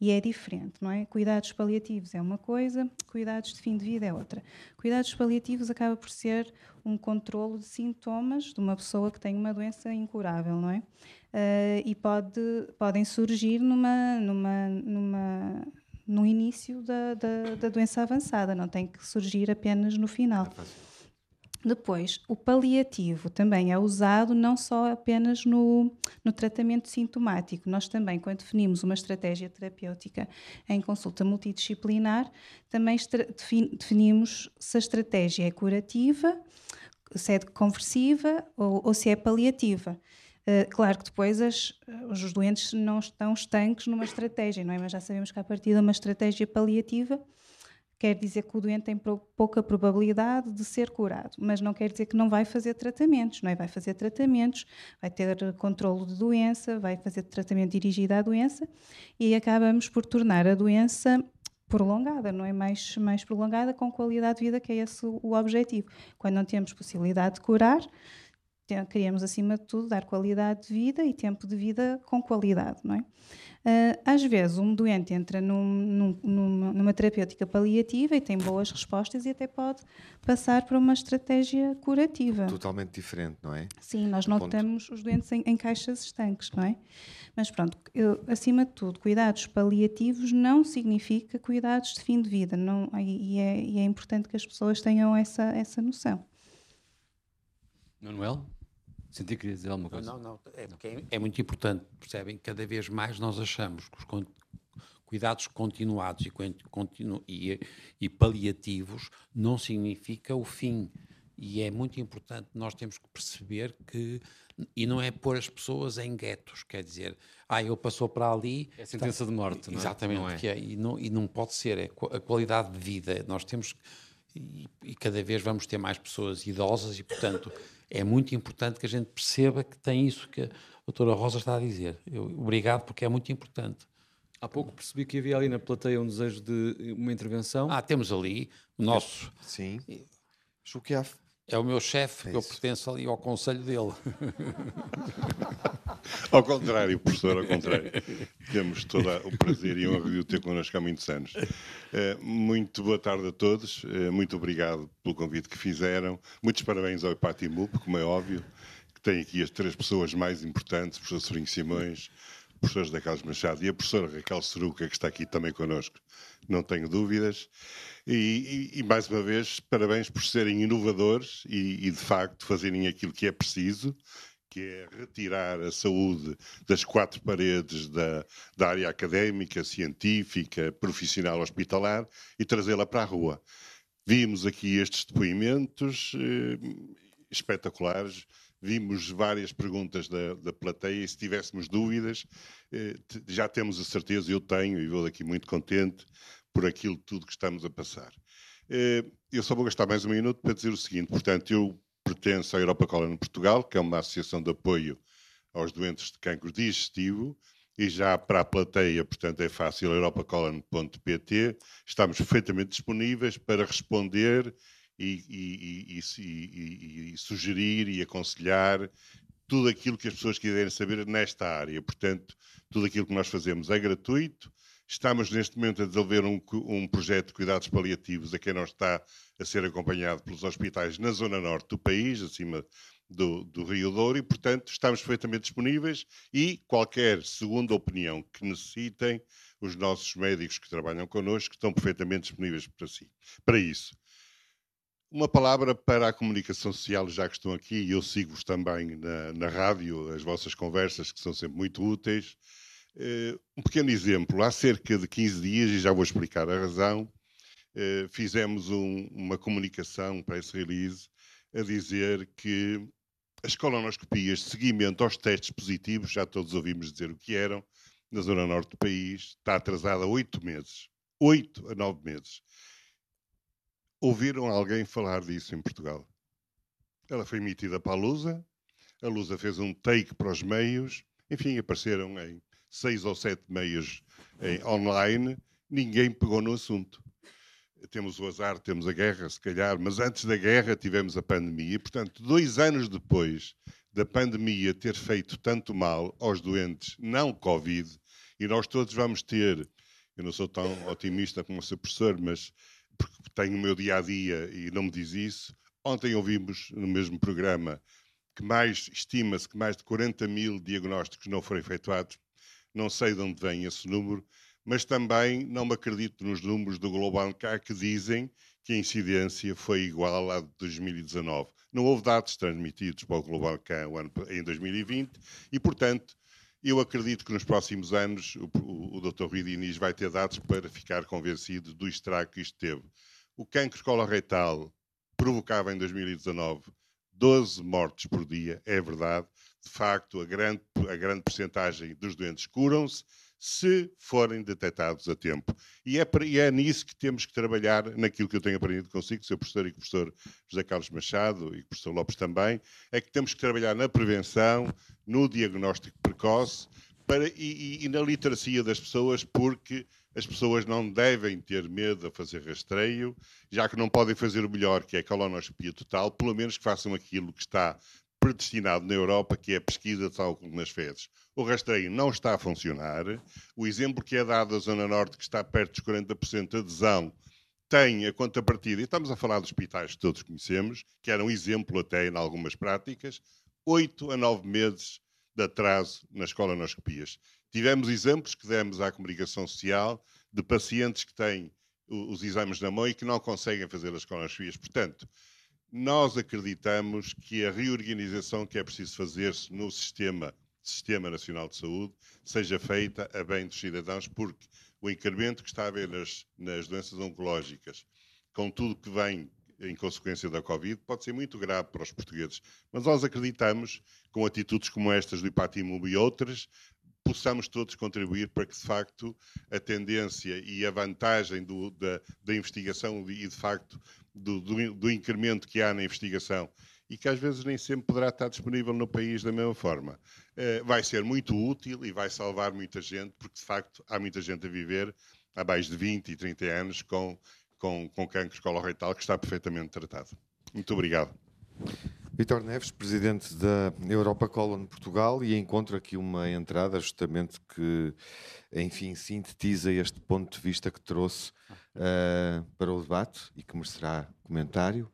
E é diferente, não é? Cuidados paliativos é uma coisa, cuidados de fim de vida é outra. Cuidados paliativos acaba por ser um controlo de sintomas de uma pessoa que tem uma doença incurável, não é? E podem surgir no início da doença avançada, não tem que surgir apenas no final. Depois, o paliativo também é usado não só apenas no tratamento sintomático. Nós também, quando definimos uma estratégia terapêutica em consulta multidisciplinar, também definimos se a estratégia é curativa, se é conversiva ou se é paliativa. Claro que depois os doentes não estão estanques numa estratégia, não é? Mas já sabemos que a partir de uma estratégia paliativa, quer dizer que o doente tem pouca probabilidade de ser curado, mas não quer dizer que não vai fazer tratamentos, não é? Vai fazer tratamentos, vai ter controlo de doença, vai fazer tratamento dirigido à doença e acabamos por tornar a doença prolongada, não é? Mais prolongada, com qualidade de vida, que é esse o objetivo. Quando não temos possibilidade de curar, queríamos, acima de tudo, dar qualidade de vida e tempo de vida com qualidade, não é? Às vezes, um doente entra numa terapêutica paliativa e tem boas respostas e até pode passar para uma estratégia curativa. Totalmente diferente, não é? Sim, nós não temos os doentes em caixas estanques, não é? Mas pronto, acima de tudo, cuidados paliativos não significa cuidados de fim de vida, não, e é importante que as pessoas tenham essa noção. Manuel? Senti que queria dizer alguma coisa. Não. É porque é muito importante, percebem? Cada vez mais nós achamos que os cuidados continuados e paliativos não significa o fim. E é muito importante nós temos que perceber que... E não é pôr as pessoas em guetos, quer dizer, eu passou para ali... É sentença de morte, não é? Exatamente. Não é? Que é, e não pode ser. É a qualidade de vida. Nós temos que... E cada vez vamos ter mais pessoas idosas e, portanto, é muito importante que a gente perceba que tem isso que a doutora Rosa está a dizer. Obrigado, porque é muito importante. Há pouco percebi que havia ali na plateia um desejo de uma intervenção. Temos ali o nosso... Sim. É o meu chefe, que eu pertenço ali ao conselho dele. Ao contrário, professor, ao contrário. Temos todo o prazer e a honra de o ter connosco há muitos anos. Muito boa tarde a todos, muito obrigado pelo convite que fizeram. Muitos parabéns ao IPATIMUP, como é óbvio, que tem aqui as três pessoas mais importantes, o professor Sobrinho Simões, o professor José Carlos Machado e a professora Raquel Seruca, que está aqui também connosco. Não tenho dúvidas. E mais uma vez, parabéns por serem inovadores e de facto, fazerem aquilo que é preciso, que é retirar a saúde das quatro paredes da área académica, científica, profissional hospitalar e trazê-la para a rua. Vimos aqui estes depoimentos espetaculares, vimos várias perguntas da plateia e se tivéssemos dúvidas, já temos a certeza, eu tenho, e vou daqui muito contente por aquilo tudo que estamos a passar. Eu só vou gastar mais um minuto para dizer o seguinte, portanto, eu pertenço à Europa Colon Portugal, que é uma associação de apoio aos doentes de cancro digestivo, e já para a plateia, portanto, é fácil, europacolon.pt, estamos perfeitamente disponíveis para responder e sugerir e aconselhar tudo aquilo que as pessoas quiserem saber nesta área. Portanto, tudo aquilo que nós fazemos é gratuito. Estamos neste momento a desenvolver um projeto de cuidados paliativos a quem não está a ser acompanhado pelos hospitais na zona norte do país, acima do Rio Douro, e, portanto, estamos perfeitamente disponíveis e qualquer segunda opinião que necessitem, os nossos médicos que trabalham connosco estão perfeitamente disponíveis para isso. Uma palavra para a comunicação social, já que estão aqui, e eu sigo-vos também na rádio, as vossas conversas, que são sempre muito úteis. Um pequeno exemplo, há cerca de 15 dias, e já vou explicar a razão, fizemos uma comunicação, um press release, a dizer que as colonoscopias de seguimento aos testes positivos, já todos ouvimos dizer o que eram, na zona norte do país, está atrasada 8 meses, 8 a 9 meses. Ouviram alguém falar disso em Portugal? Ela foi emitida para a Lusa fez um take para os meios, enfim, apareceram em 6 ou 7 meios online, ninguém pegou no assunto. Temos o azar, temos a guerra, se calhar, mas antes da guerra tivemos a pandemia, e, portanto, 2 anos depois da pandemia ter feito tanto mal aos doentes não Covid, e nós todos vamos ter, eu não sou tão otimista como o seu professor, mas porque tenho o meu dia-a-dia e não me diz isso. Ontem ouvimos no mesmo programa que estima-se que mais de 40 mil diagnósticos não foram efetuados. Não sei de onde vem esse número, mas também não me acredito nos números do Globocan que dizem que a incidência foi igual à de 2019. Não houve dados transmitidos para o Globocan em 2020 e, portanto, eu acredito que nos próximos anos o Dr. Rui Diniz vai ter dados para ficar convencido do estrago que isto teve. O cancro coloretal provocava em 2019 12 mortes por dia, é verdade. De facto, a grande percentagem dos doentes curam-se se forem detectados a tempo. E é nisso que temos que trabalhar, naquilo que eu tenho aprendido consigo, seu professor e com o professor José Carlos Machado e com o professor Lopes também, é que temos que trabalhar na prevenção, no diagnóstico precoce e na literacia das pessoas, porque as pessoas não devem ter medo a fazer rastreio, já que não podem fazer o melhor, que é a colonoscopia total, pelo menos que façam aquilo que está predestinado na Europa, que é a pesquisa de cálculo nas fezes. O rastreio não está a funcionar. O exemplo que é dado à Zona Norte, que está perto dos 40% de adesão, tem a contrapartida, e estamos a falar de hospitais que todos conhecemos, que eram exemplo até em algumas práticas, 8 a 9 meses de atraso nas colonoscopias. Tivemos exemplos que demos à comunicação social de pacientes que têm os exames na mão e que não conseguem fazer as colonoscopias. Portanto, nós acreditamos que a reorganização que é preciso fazer-se no Sistema Nacional de Saúde seja feita a bem dos cidadãos, porque o incremento que está a haver nas doenças oncológicas, com tudo que vem em consequência da Covid, pode ser muito grave para os portugueses. Mas nós acreditamos, com atitudes como estas do IPATIMUP e outras, possamos todos contribuir para que, de facto, a tendência e a vantagem da investigação e, de facto, do incremento que há na investigação e que, às vezes, nem sempre poderá estar disponível no país da mesma forma, vai ser muito útil e vai salvar muita gente, porque, de facto, há muita gente a viver há mais de 20 e 30 anos com cancro coloretal que está perfeitamente tratado. Muito obrigado. Vitor Neves, presidente da Europa Colon Portugal, e encontro aqui uma entrada justamente que, enfim, sintetiza este ponto de vista que trouxe para o debate e que merecerá comentário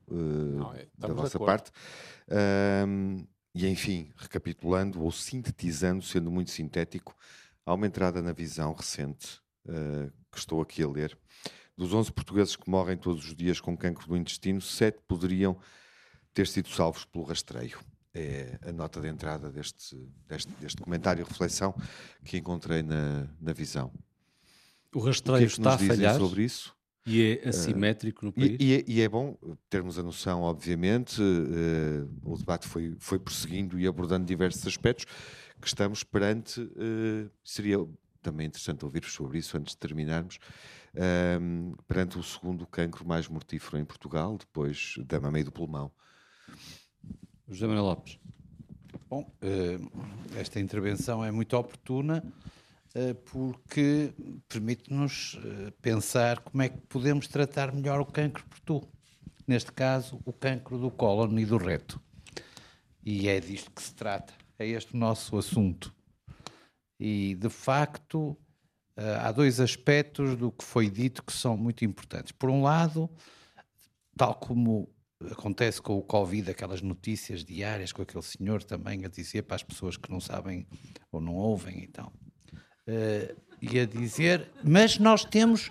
da vossa parte. E, enfim, recapitulando ou sintetizando, sendo muito sintético, há uma entrada na visão recente que estou aqui a ler. Dos 11 portugueses que morrem todos os dias com cancro do intestino, 7 poderiam ter sido salvos pelo rastreio. é a nota de entrada deste comentário, reflexão que encontrei na Visão. O rastreio está a falhar sobre isso. E é assimétrico no país? E é bom termos a noção, obviamente, o debate foi prosseguindo e abordando diversos aspectos que estamos perante. Seria também interessante ouvir-vos sobre isso antes de terminarmos, perante o segundo cancro mais mortífero em Portugal, depois da mama e do pulmão. José Manuel Lopes. Bom, esta intervenção é muito oportuna, porque permite-nos pensar como é que podemos tratar melhor o cancro português, neste caso o cancro do cólon e do reto. E é disto que se trata, é este o nosso assunto. E, de facto, há dois aspectos do que foi dito que são muito importantes. Por um lado, tal como acontece com o Covid, aquelas notícias diárias com aquele senhor também a dizer para as pessoas que não sabem ou não ouvem e tal. E a dizer, mas nós temos,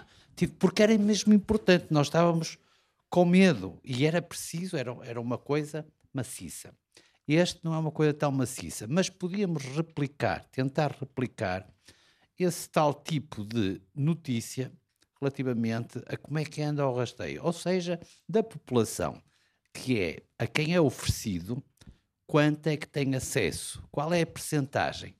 porque era mesmo importante, nós estávamos com medo e era preciso, era uma coisa maciça. Este não é uma coisa tão maciça, mas podíamos tentar replicar esse tal tipo de notícia relativamente a como é que anda o rastreio, ou seja, da população, que é a quem é oferecido, quanto é que tem acesso, qual é a percentagem.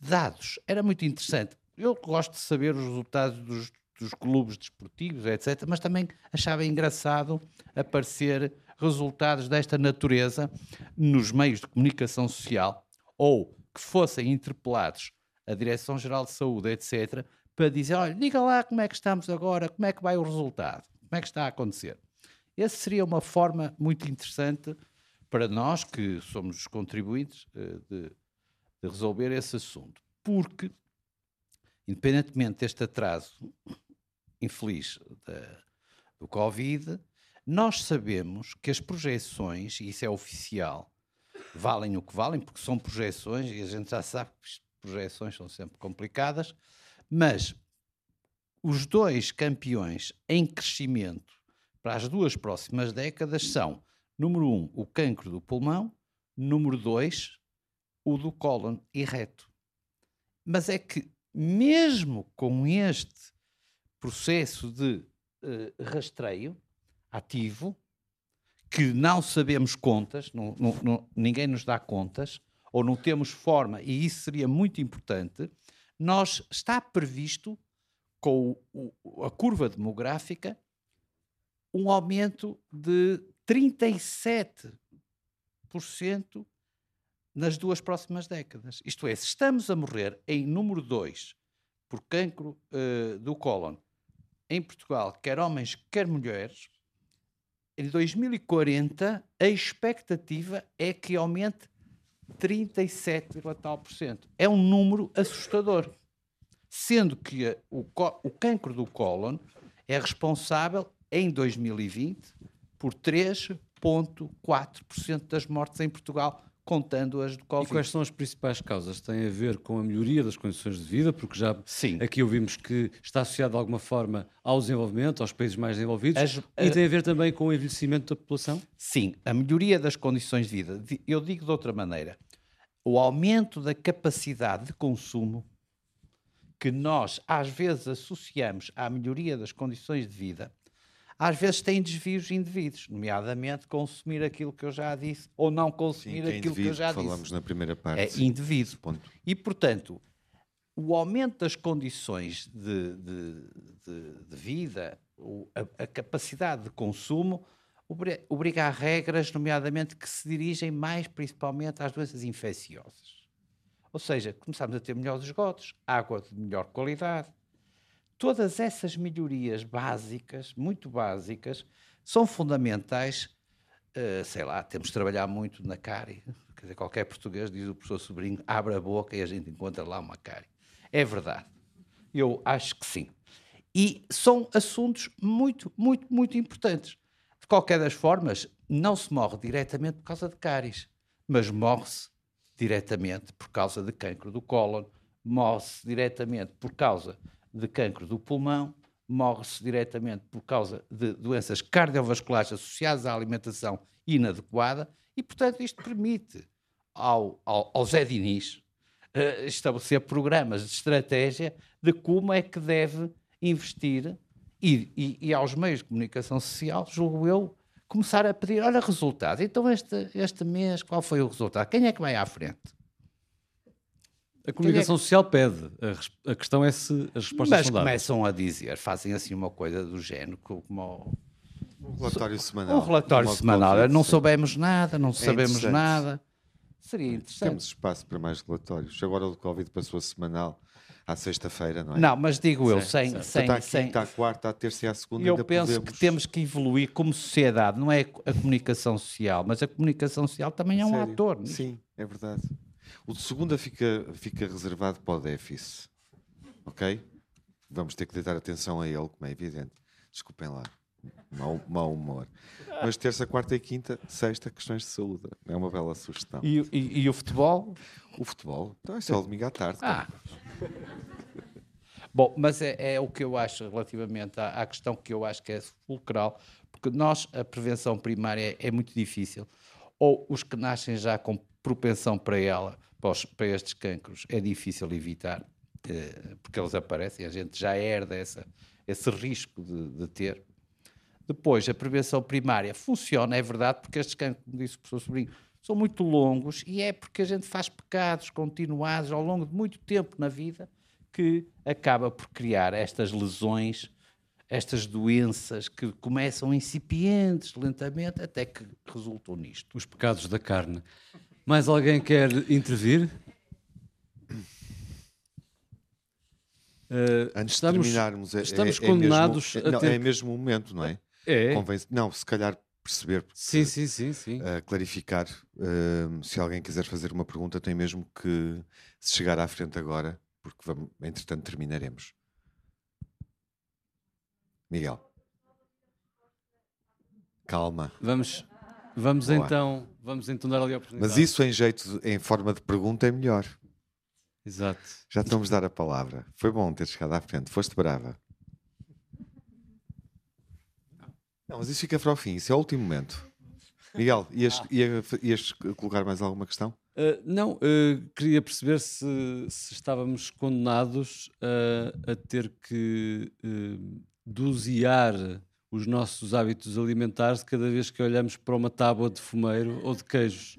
Dados, era muito interessante. Eu gosto de saber os resultados dos clubes desportivos, etc., mas também achava engraçado aparecer resultados desta natureza nos meios de comunicação social, ou que fossem interpelados a Direção-Geral de Saúde, etc., para dizer, olha, diga lá como é que estamos agora, como é que vai o resultado, como é que está a acontecer. Essa seria uma forma muito interessante para nós, que somos os contribuintes, de resolver esse assunto, porque, independentemente deste atraso infeliz do Covid, nós sabemos que as projeções, e isso é oficial, valem o que valem, porque são projeções, e a gente já sabe que as projeções são sempre complicadas, mas os dois campeões em crescimento para as duas próximas décadas são, número 1, o cancro do pulmão, número 2, o do cólon e reto. Mas é que, mesmo com este processo de rastreio ativo, que não sabemos contas, ninguém nos dá contas, ou não temos forma, e isso seria muito importante, está previsto, com a curva demográfica, um aumento de 37% nas duas próximas décadas. Isto é, se estamos a morrer em número 2 por cancro do cólon em Portugal, quer homens, quer mulheres, em 2040 a expectativa é que aumente 37,% É um número assustador. Sendo que o cancro do cólon é responsável, em 2020, por 3,4% das mortes em Portugal, contando-as do Covid. E quais são as principais causas? Tem a ver com a melhoria das condições de vida, porque já Sim. aqui ouvimos que está associado de alguma forma ao desenvolvimento, aos países mais desenvolvidos, e tem a ver também com o envelhecimento da população? Sim, a melhoria das condições de vida. Eu digo de outra maneira, o aumento da capacidade de consumo que nós às vezes associamos à melhoria das condições de vida, às vezes tem desvios indevidos, nomeadamente consumir aquilo que eu já disse, ou não consumir aquilo que eu já disse. Falamos na primeira parte. É indevido. E, portanto, o aumento das condições de vida, a capacidade de consumo, obriga a regras, nomeadamente, que se dirigem mais principalmente às doenças infecciosas. Ou seja, começamos a ter melhores esgotos, água de melhor qualidade. Todas essas melhorias básicas, muito básicas, são fundamentais. Sei lá, temos de trabalhar muito na cárie. Quer dizer, qualquer português, diz o professor Sobrinho, abre a boca e a gente encontra lá uma cárie. É verdade. Eu acho que sim. E são assuntos muito, muito, muito importantes. De qualquer das formas, não se morre diretamente por causa de cáries, mas morre-se diretamente por causa de cancro do cólon, morre-se diretamente por causa de cancro do pulmão, morre-se diretamente por causa de doenças cardiovasculares associadas à alimentação inadequada e, portanto, isto permite ao Zé Diniz estabelecer programas de estratégia de como é que deve investir e aos meios de comunicação social, julgo eu, começar a pedir, olha, resultados. Então este mês, qual foi o resultado? Quem é que vai à frente? A comunicação social pede, a questão é se as respostas são dadas. Mas começam a dizer, fazem assim uma coisa do género, como um relatório semanal. Não soubemos nada, não sabemos nada. Seria interessante. Temos espaço para mais relatórios. Agora o Covid passou a semanal à sexta-feira, não é? Não, mas digo eu, sem... Está à quinta, à quarta, à terça e à segunda. Eu penso que temos que evoluir como sociedade, não é a comunicação social, mas a comunicação social também é um ator. Não? Sim, é verdade. O de segunda fica reservado para o déficit, ok? Vamos ter que dar atenção a ele, como é evidente. Desculpem lá, mau humor. Mas terça, quarta e quinta, sexta, questões de saúde. É uma bela sugestão. E o futebol? O futebol? Então é só domingo à tarde. Ah. Bom, mas é o que eu acho relativamente à questão que eu acho que é fulcral, porque nós, a prevenção primária é muito difícil. Ou os que nascem já com propensão para ela, para estes cancros, é difícil evitar, porque eles aparecem, a gente já herda esse risco de ter. Depois, a prevenção primária funciona, é verdade, porque estes cancros, como disse o professor Sobrinho, são muito longos e é porque a gente faz pecados continuados ao longo de muito tempo na vida que acaba por criar estas lesões, estas doenças que começam incipientes, lentamente, até que resultam nisto. Os pecados da carne. Mais alguém quer intervir? Antes de terminarmos, estamos condenados mesmo, a ter... É mesmo o momento, não é? É. Não, se calhar perceber. Sim. Clarificar. Se alguém quiser fazer uma pergunta, tem mesmo que se chegar à frente agora, porque entretanto terminaremos. Miguel. Calma. Vamos então dar ali a oportunidade. Mas isso em forma de pergunta é melhor. Exato. Já te vamos dar a palavra. Foi bom ter chegado à frente. Foste brava. Não, mas isso fica para o fim. Isso é o último momento. Miguel, ias colocar mais alguma questão? Queria perceber se estávamos condenados a ter que dosear os nossos hábitos alimentares cada vez que olhamos para uma tábua de fumeiro ou de queijos,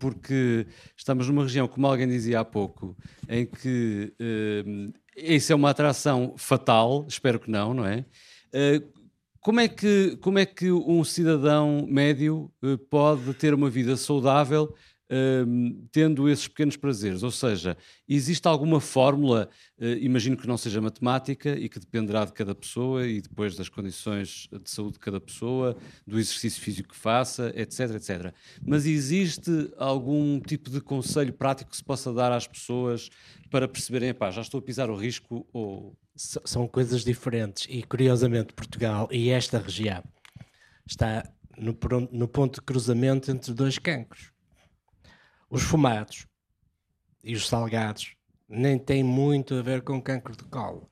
porque estamos numa região, como alguém dizia há pouco, em que isso é uma atração fatal, espero que não é? Como é que um cidadão médio pode ter uma vida saudável tendo esses pequenos prazeres? Ou seja, existe alguma fórmula, imagino que não seja matemática e que dependerá de cada pessoa e depois das condições de saúde de cada pessoa, do exercício físico que faça, etc, etc. Mas existe algum tipo de conselho prático que se possa dar às pessoas para perceberem, já estou a pisar o risco? Ou... São coisas diferentes e, curiosamente, Portugal e esta região está no ponto de cruzamento entre dois cancros. Os fumados e os salgados nem têm muito a ver com cancro de cólon.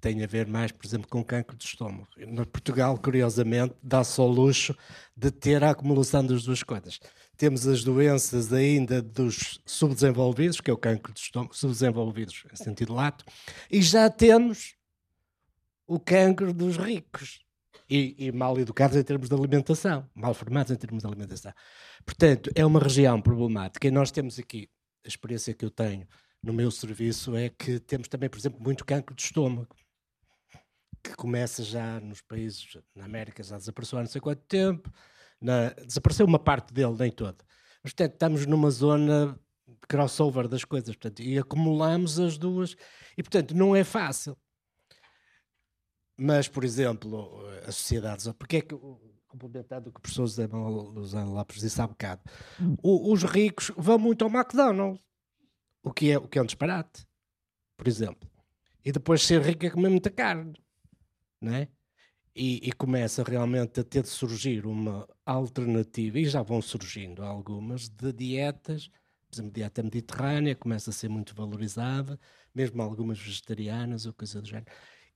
Tem a ver mais, por exemplo, com cancro de estômago. No Portugal, curiosamente, dá-se ao luxo de ter a acumulação das duas coisas. Temos as doenças ainda dos subdesenvolvidos, que é o cancro de estômago, subdesenvolvidos em sentido lato, e já temos o cancro dos ricos. E mal educados em termos de alimentação, mal formados em termos de alimentação. Portanto, é uma região problemática e nós temos aqui, a experiência que eu tenho no meu serviço é que temos também, por exemplo, muito cancro de estômago, que começa já nos países, na América já desapareceu há não sei quanto tempo, desapareceu uma parte dele, nem toda. Portanto, estamos numa zona crossover das coisas, portanto, e acumulamos as duas e, portanto, não é fácil. Mas, por exemplo, as sociedades... Porque é que, complementando o que o professor José Manuel Lopes disse há bocado, os ricos vão muito ao McDonald's, o que é um disparate, por exemplo. E depois ser rico é comer muita carne, não é? E começa realmente a ter de surgir uma alternativa, e já vão surgindo algumas, de dietas. Por exemplo, a dieta mediterrânea começa a ser muito valorizada, mesmo algumas vegetarianas ou coisa do género.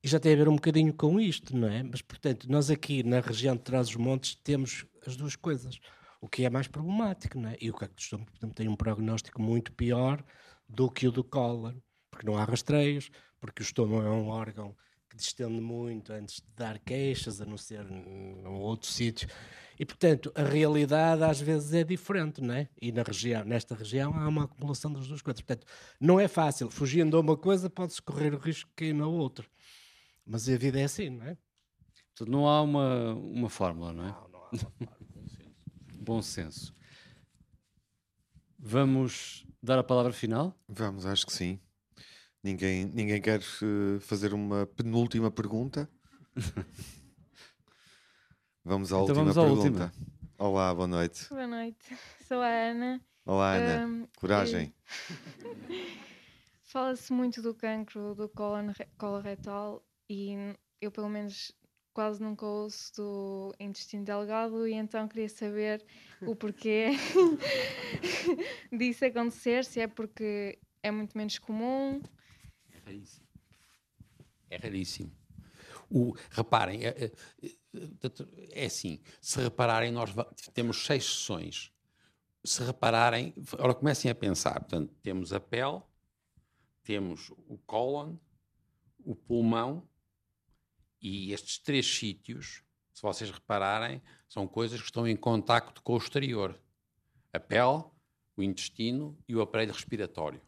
E já tem a ver um bocadinho com isto, não é? Mas, portanto, nós aqui na região de Trás-os-Montes temos as duas coisas. O que é mais problemático, não é? E o cancro do estômago, portanto, tem um prognóstico muito pior do que o do cólon, porque não há rastreios, porque o estômago é um órgão que distende muito antes de dar queixas, a não ser num outro sítio. E, portanto, a realidade às vezes é diferente, não é? E na região, nesta região há uma acumulação das duas coisas. Portanto, não é fácil. Fugindo a uma coisa, pode-se correr o risco de cair na outra. Mas a vida é assim, não é? Portanto, não há uma fórmula, não é? Não, não há uma fórmula. Bom senso. Vamos dar a palavra final? Vamos, acho que sim. Ninguém quer fazer uma penúltima pergunta? Vamos à então última pergunta. Olá, boa noite. Boa noite. Sou a Ana. Olá, Ana. Coragem. Fala-se muito do cancro do coloretal e eu, pelo menos, quase nunca ouço do intestino delgado e então queria saber o porquê disso acontecer, se é porque é muito menos comum. É raríssimo. É raríssimo. Reparem, é assim, se repararem, nós temos 6 sessões. Se repararem, ora, comecem a pensar, portanto, temos a pele, temos o cólon, o pulmão e estes 3 sítios, se vocês repararem, são coisas que estão em contacto com o exterior. A pele, o intestino e o aparelho respiratório.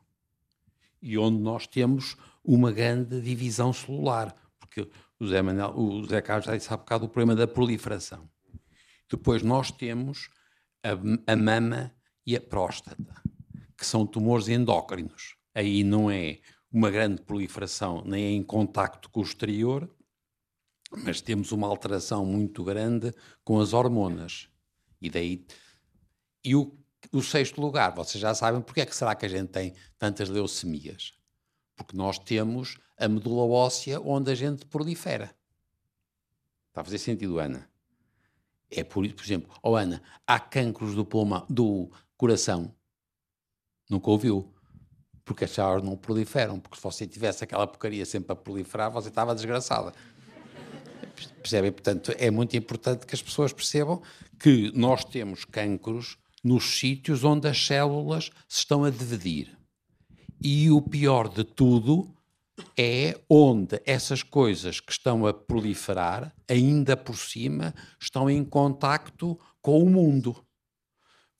E onde nós temos uma grande divisão celular, porque o José Carlos já disse há bocado o problema da proliferação. Depois nós temos a mama e a próstata, que são tumores endócrinos. Aí não é uma grande proliferação, nem é em contacto com o exterior, mas temos uma alteração muito grande com as hormonas. E daí... E o 6º lugar, vocês já sabem porque é que será que a gente tem tantas leucemias? Porque nós temos a medula óssea onde a gente prolifera. Está a fazer sentido, Ana? É por exemplo, oh Ana, há cancros do coração. Nunca ouviu? Porque as células não proliferam, porque se você tivesse aquela porcaria sempre a proliferar, você estava desgraçada. Percebem? Portanto, é muito importante que as pessoas percebam que nós temos cancros nos sítios onde as células se estão a dividir. E o pior de tudo é onde essas coisas que estão a proliferar, ainda por cima, estão em contacto com o mundo.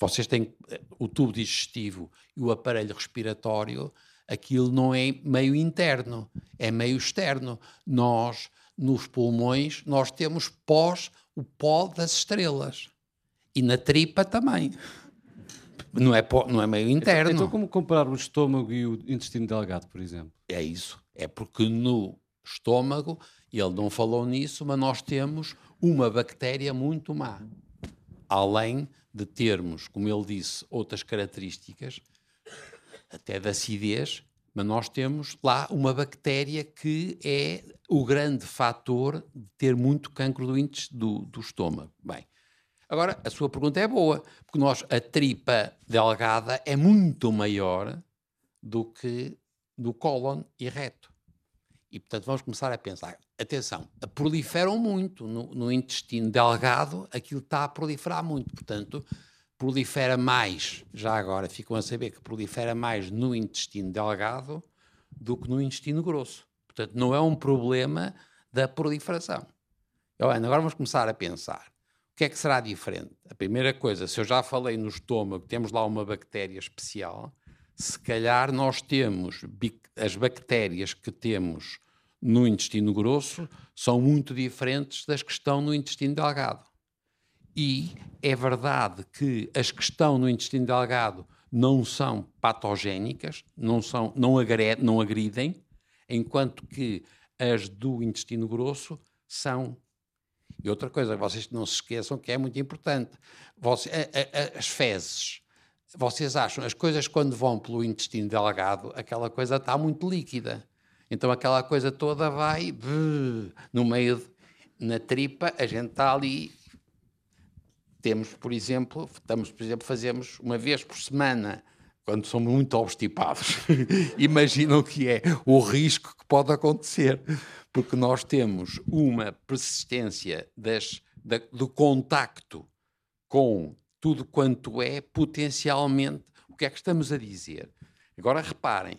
Vocês têm o tubo digestivo e o aparelho respiratório, aquilo não é meio interno, é meio externo. Nós, nos pulmões, nós temos o pó das estrelas. E na tripa também. Não é meio interno. Então como comparar o estômago e o intestino delgado, por exemplo? É isso. É porque no estômago, ele não falou nisso, mas nós temos uma bactéria muito má. Além de termos, como ele disse, outras características, até de acidez, mas nós temos lá uma bactéria que é o grande fator de ter muito cancro do estômago. Bem, agora, a sua pergunta é boa, porque a tripa delgada é muito maior do que do cólon e reto. E, portanto, vamos começar a pensar. Atenção, proliferam muito no intestino delgado, aquilo está a proliferar muito. Portanto, prolifera mais, já agora ficam a saber que prolifera mais no intestino delgado do que no intestino grosso. Portanto, não é um problema da proliferação. Então, Ana, agora vamos começar a pensar. O que é que será diferente? A primeira coisa, se eu já falei no estômago, temos lá uma bactéria especial, se calhar nós temos as bactérias que temos no intestino grosso são muito diferentes das que estão no intestino delgado. E é verdade que as que estão no intestino delgado não são patogénicas, não agridem, enquanto que as do intestino grosso são. E outra coisa, vocês não se esqueçam que é muito importante, as fezes. Vocês acham, as coisas quando vão pelo intestino delgado, aquela coisa está muito líquida. Então aquela coisa toda vai no meio, na tripa, a gente está ali. Temos, por exemplo, fazemos uma vez por semana quando são muito obstipados, imaginam que é o risco que pode acontecer, porque nós temos uma persistência do contacto com tudo quanto é potencialmente. O que é que estamos a dizer? Agora reparem,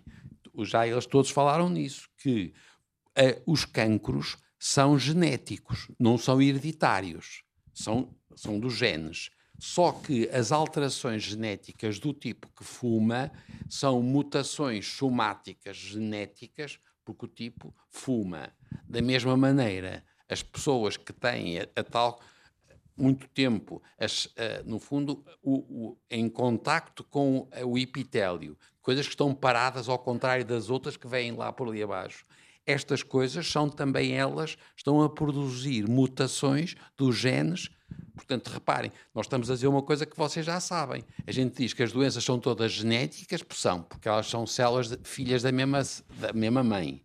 já eles todos falaram nisso, que os cancros são genéticos, não são hereditários, são dos genes. Só que as alterações genéticas do tipo que fuma são mutações somáticas genéticas, porque o tipo fuma. Da mesma maneira, as pessoas que têm a tal muito tempo, no fundo, em contacto com o epitélio, coisas que estão paradas ao contrário das outras que vêm lá por ali abaixo. Estas coisas são também elas, estão a produzir mutações dos genes. Portanto, reparem, nós estamos a dizer uma coisa que vocês já sabem. A gente diz que as doenças são todas genéticas, porque elas são células filhas da mesma mãe.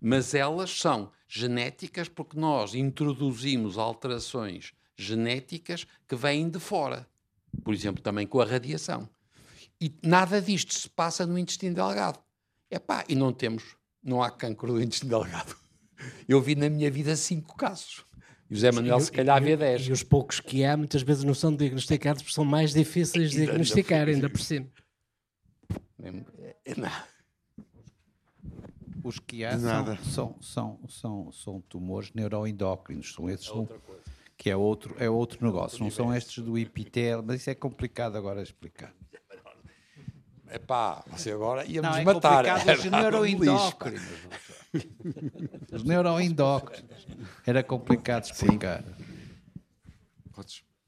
Mas elas são genéticas porque nós introduzimos alterações genéticas que vêm de fora. Por exemplo, também com a radiação. E nada disto se passa no intestino delgado. E não há cancro do intestino delgado. Eu vi na minha vida 5 casos. E o José Manuel se calhar vê 10. E os poucos que há muitas vezes não são diagnosticados porque são mais difíceis de diagnosticar, ainda por cima. Os que há são tumores neuroendócrinos, são esses, que é outro negócio, não são estes do epitélio, mas isso é complicado agora explicar. Você agora ia-nos matar. Os neuroendócrinos. Os neuroendócrinos. Era complicado explicar.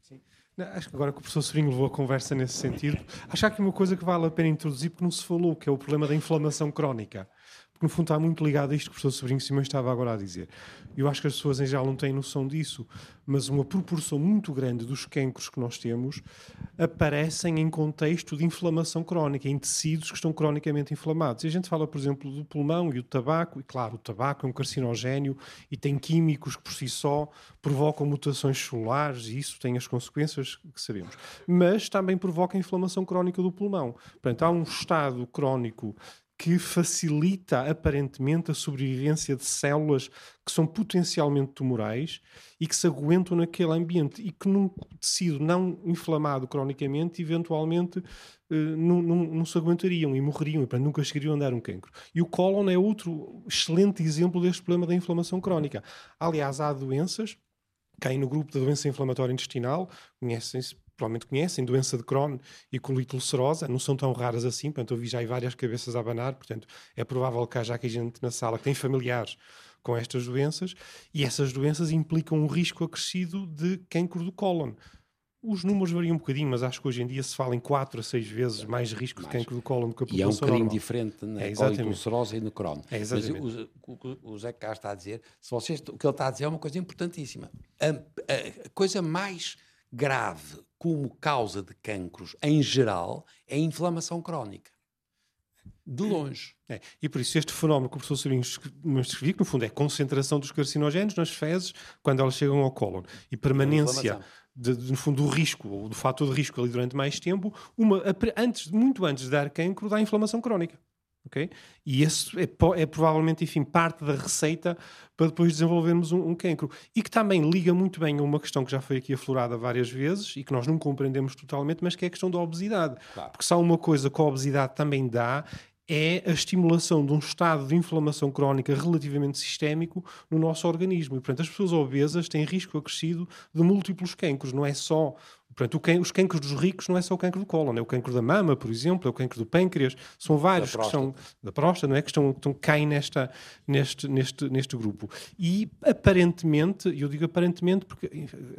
Sim. Não, acho que agora que o professor Sobrinho levou a conversa nesse sentido, acho que há aqui uma coisa que vale a pena introduzir, porque não se falou, que é o problema da inflamação crónica. Porque, no fundo, está muito ligado a isto que o professor Sobrinho Simões estava agora a dizer. Eu acho que as pessoas, em geral, não têm noção disso, mas uma proporção muito grande dos cancros que nós temos aparecem em contexto de inflamação crónica, em tecidos que estão cronicamente inflamados. E a gente fala, por exemplo, do pulmão e do tabaco, e claro, o tabaco é um carcinogénio e tem químicos que, por si só, provocam mutações celulares e isso tem as consequências que sabemos. Mas também provoca a inflamação crónica do pulmão. Portanto, há um estado crónico que facilita, aparentemente, a sobrevivência de células que são potencialmente tumorais e que se aguentam naquele ambiente e que num tecido não inflamado cronicamente, eventualmente, não se aguentariam e morreriam, e portanto, nunca chegariam a dar um cancro. E o cólon é outro excelente exemplo deste problema da inflamação crónica. Aliás, há doenças, caem no grupo da doença inflamatória intestinal, conhecem-se, provavelmente conhecem, doença de Crohn e colite ulcerosa, não são tão raras assim, portanto, eu vi já aí várias cabeças a abanar, portanto, é provável que haja aqui gente na sala que tem familiares com estas doenças, e essas doenças implicam um risco acrescido de cancro do cólon. Os números variam um bocadinho, mas acho que hoje em dia se fala em 4 a 6 vezes mais risco de cancro do cólon do que a população normal. E é um bocadinho diferente na colite ulcerosa e no Crohn. É, mas o Zé Carlos está a dizer, o que ele está a dizer é uma coisa importantíssima. A coisa mais grave como causa de cancros, em geral, é a inflamação crónica. De longe. E por isso este fenómeno que o professor Sobrinho me descrevia, que no fundo é a concentração dos carcinogénios nas fezes quando elas chegam ao cólon. E permanência, no fundo, do risco, ou do fator de risco ali durante mais tempo, muito antes de dar cancro, dá inflamação crónica. Okay? E isso é provavelmente, enfim, parte da receita para depois desenvolvermos um cancro. E que também liga muito bem a uma questão que já foi aqui aflorada várias vezes e que nós não compreendemos totalmente, mas que é a questão da obesidade. Claro. Porque se há uma coisa que a obesidade também dá, é a estimulação de um estado de inflamação crónica relativamente sistémico no nosso organismo. E, portanto, as pessoas obesas têm risco acrescido de múltiplos cancros, não é só... Portanto, os cancros dos ricos não é só o cancro do cólon, é o cancro da mama, por exemplo, é o cancro do pâncreas, são vários que são da próstata, não é? Que caem neste grupo. E aparentemente, eu digo aparentemente porque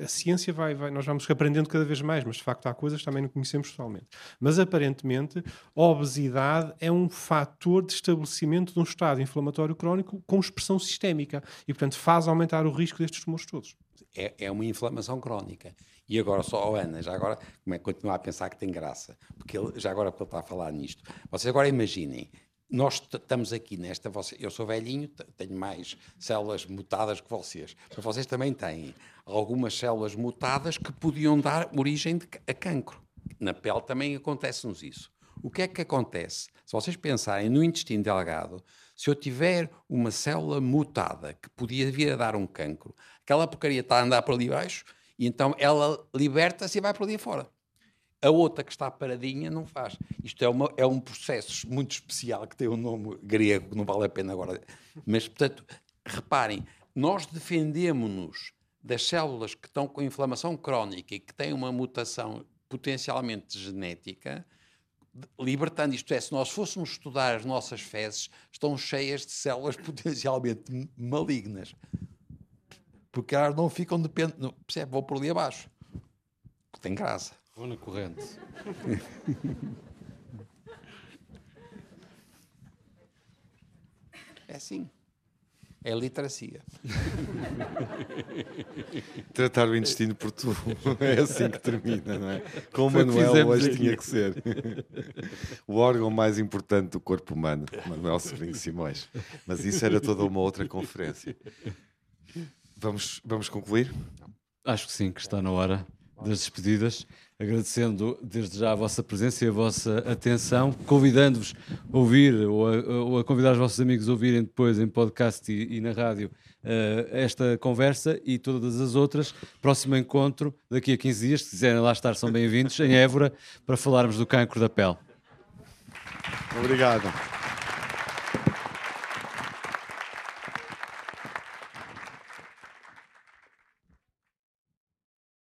a ciência nós vamos aprendendo cada vez mais, mas de facto há coisas que também não conhecemos totalmente. Mas aparentemente, a obesidade é um fator de estabelecimento de um estado inflamatório crónico com expressão sistémica e, portanto, faz aumentar o risco destes tumores todos. É uma inflamação crónica. E agora só, Ana, já agora, como é que continua a pensar que tem graça? Porque ele está a falar nisto. Vocês agora imaginem, nós estamos aqui nesta... eu sou velhinho, tenho mais células mutadas que vocês. Mas vocês também têm algumas células mutadas que podiam dar origem a cancro. Na pele também acontece-nos isso. O que é que acontece? Se vocês pensarem no intestino delgado, se eu tiver uma célula mutada que podia vir a dar um cancro, aquela porcaria está a andar por ali baixo e então ela liberta-se e vai por ali fora. A outra que está paradinha não faz. Isto é um processo muito especial que tem um nome grego que não vale a pena agora. Mas, portanto, reparem, nós defendemos-nos das células que estão com inflamação crónica e que têm uma mutação potencialmente genética, libertando, isto é, se nós fôssemos estudar as nossas fezes, estão cheias de células potencialmente malignas. Porque elas não ficam dependendo, percebe? Vou por ali abaixo. Tem graça. Vou na corrente. É assim. É literacia. Tratar o intestino por tu. É assim que termina, não é? Com o Manuel hoje tinha que ser. O órgão mais importante do corpo humano, Manuel Sobrinho Simões. Mas isso era toda uma outra conferência. Vamos concluir? Acho que sim, que está na hora das despedidas. Agradecendo desde já a vossa presença e a vossa atenção, convidando-vos a ouvir ou a convidar os vossos amigos a ouvirem depois em podcast e na rádio esta conversa e todas as outras. Próximo encontro daqui a 15 dias, se quiserem lá estar são bem-vindos, em Évora, para falarmos do cancro da pele. Obrigado.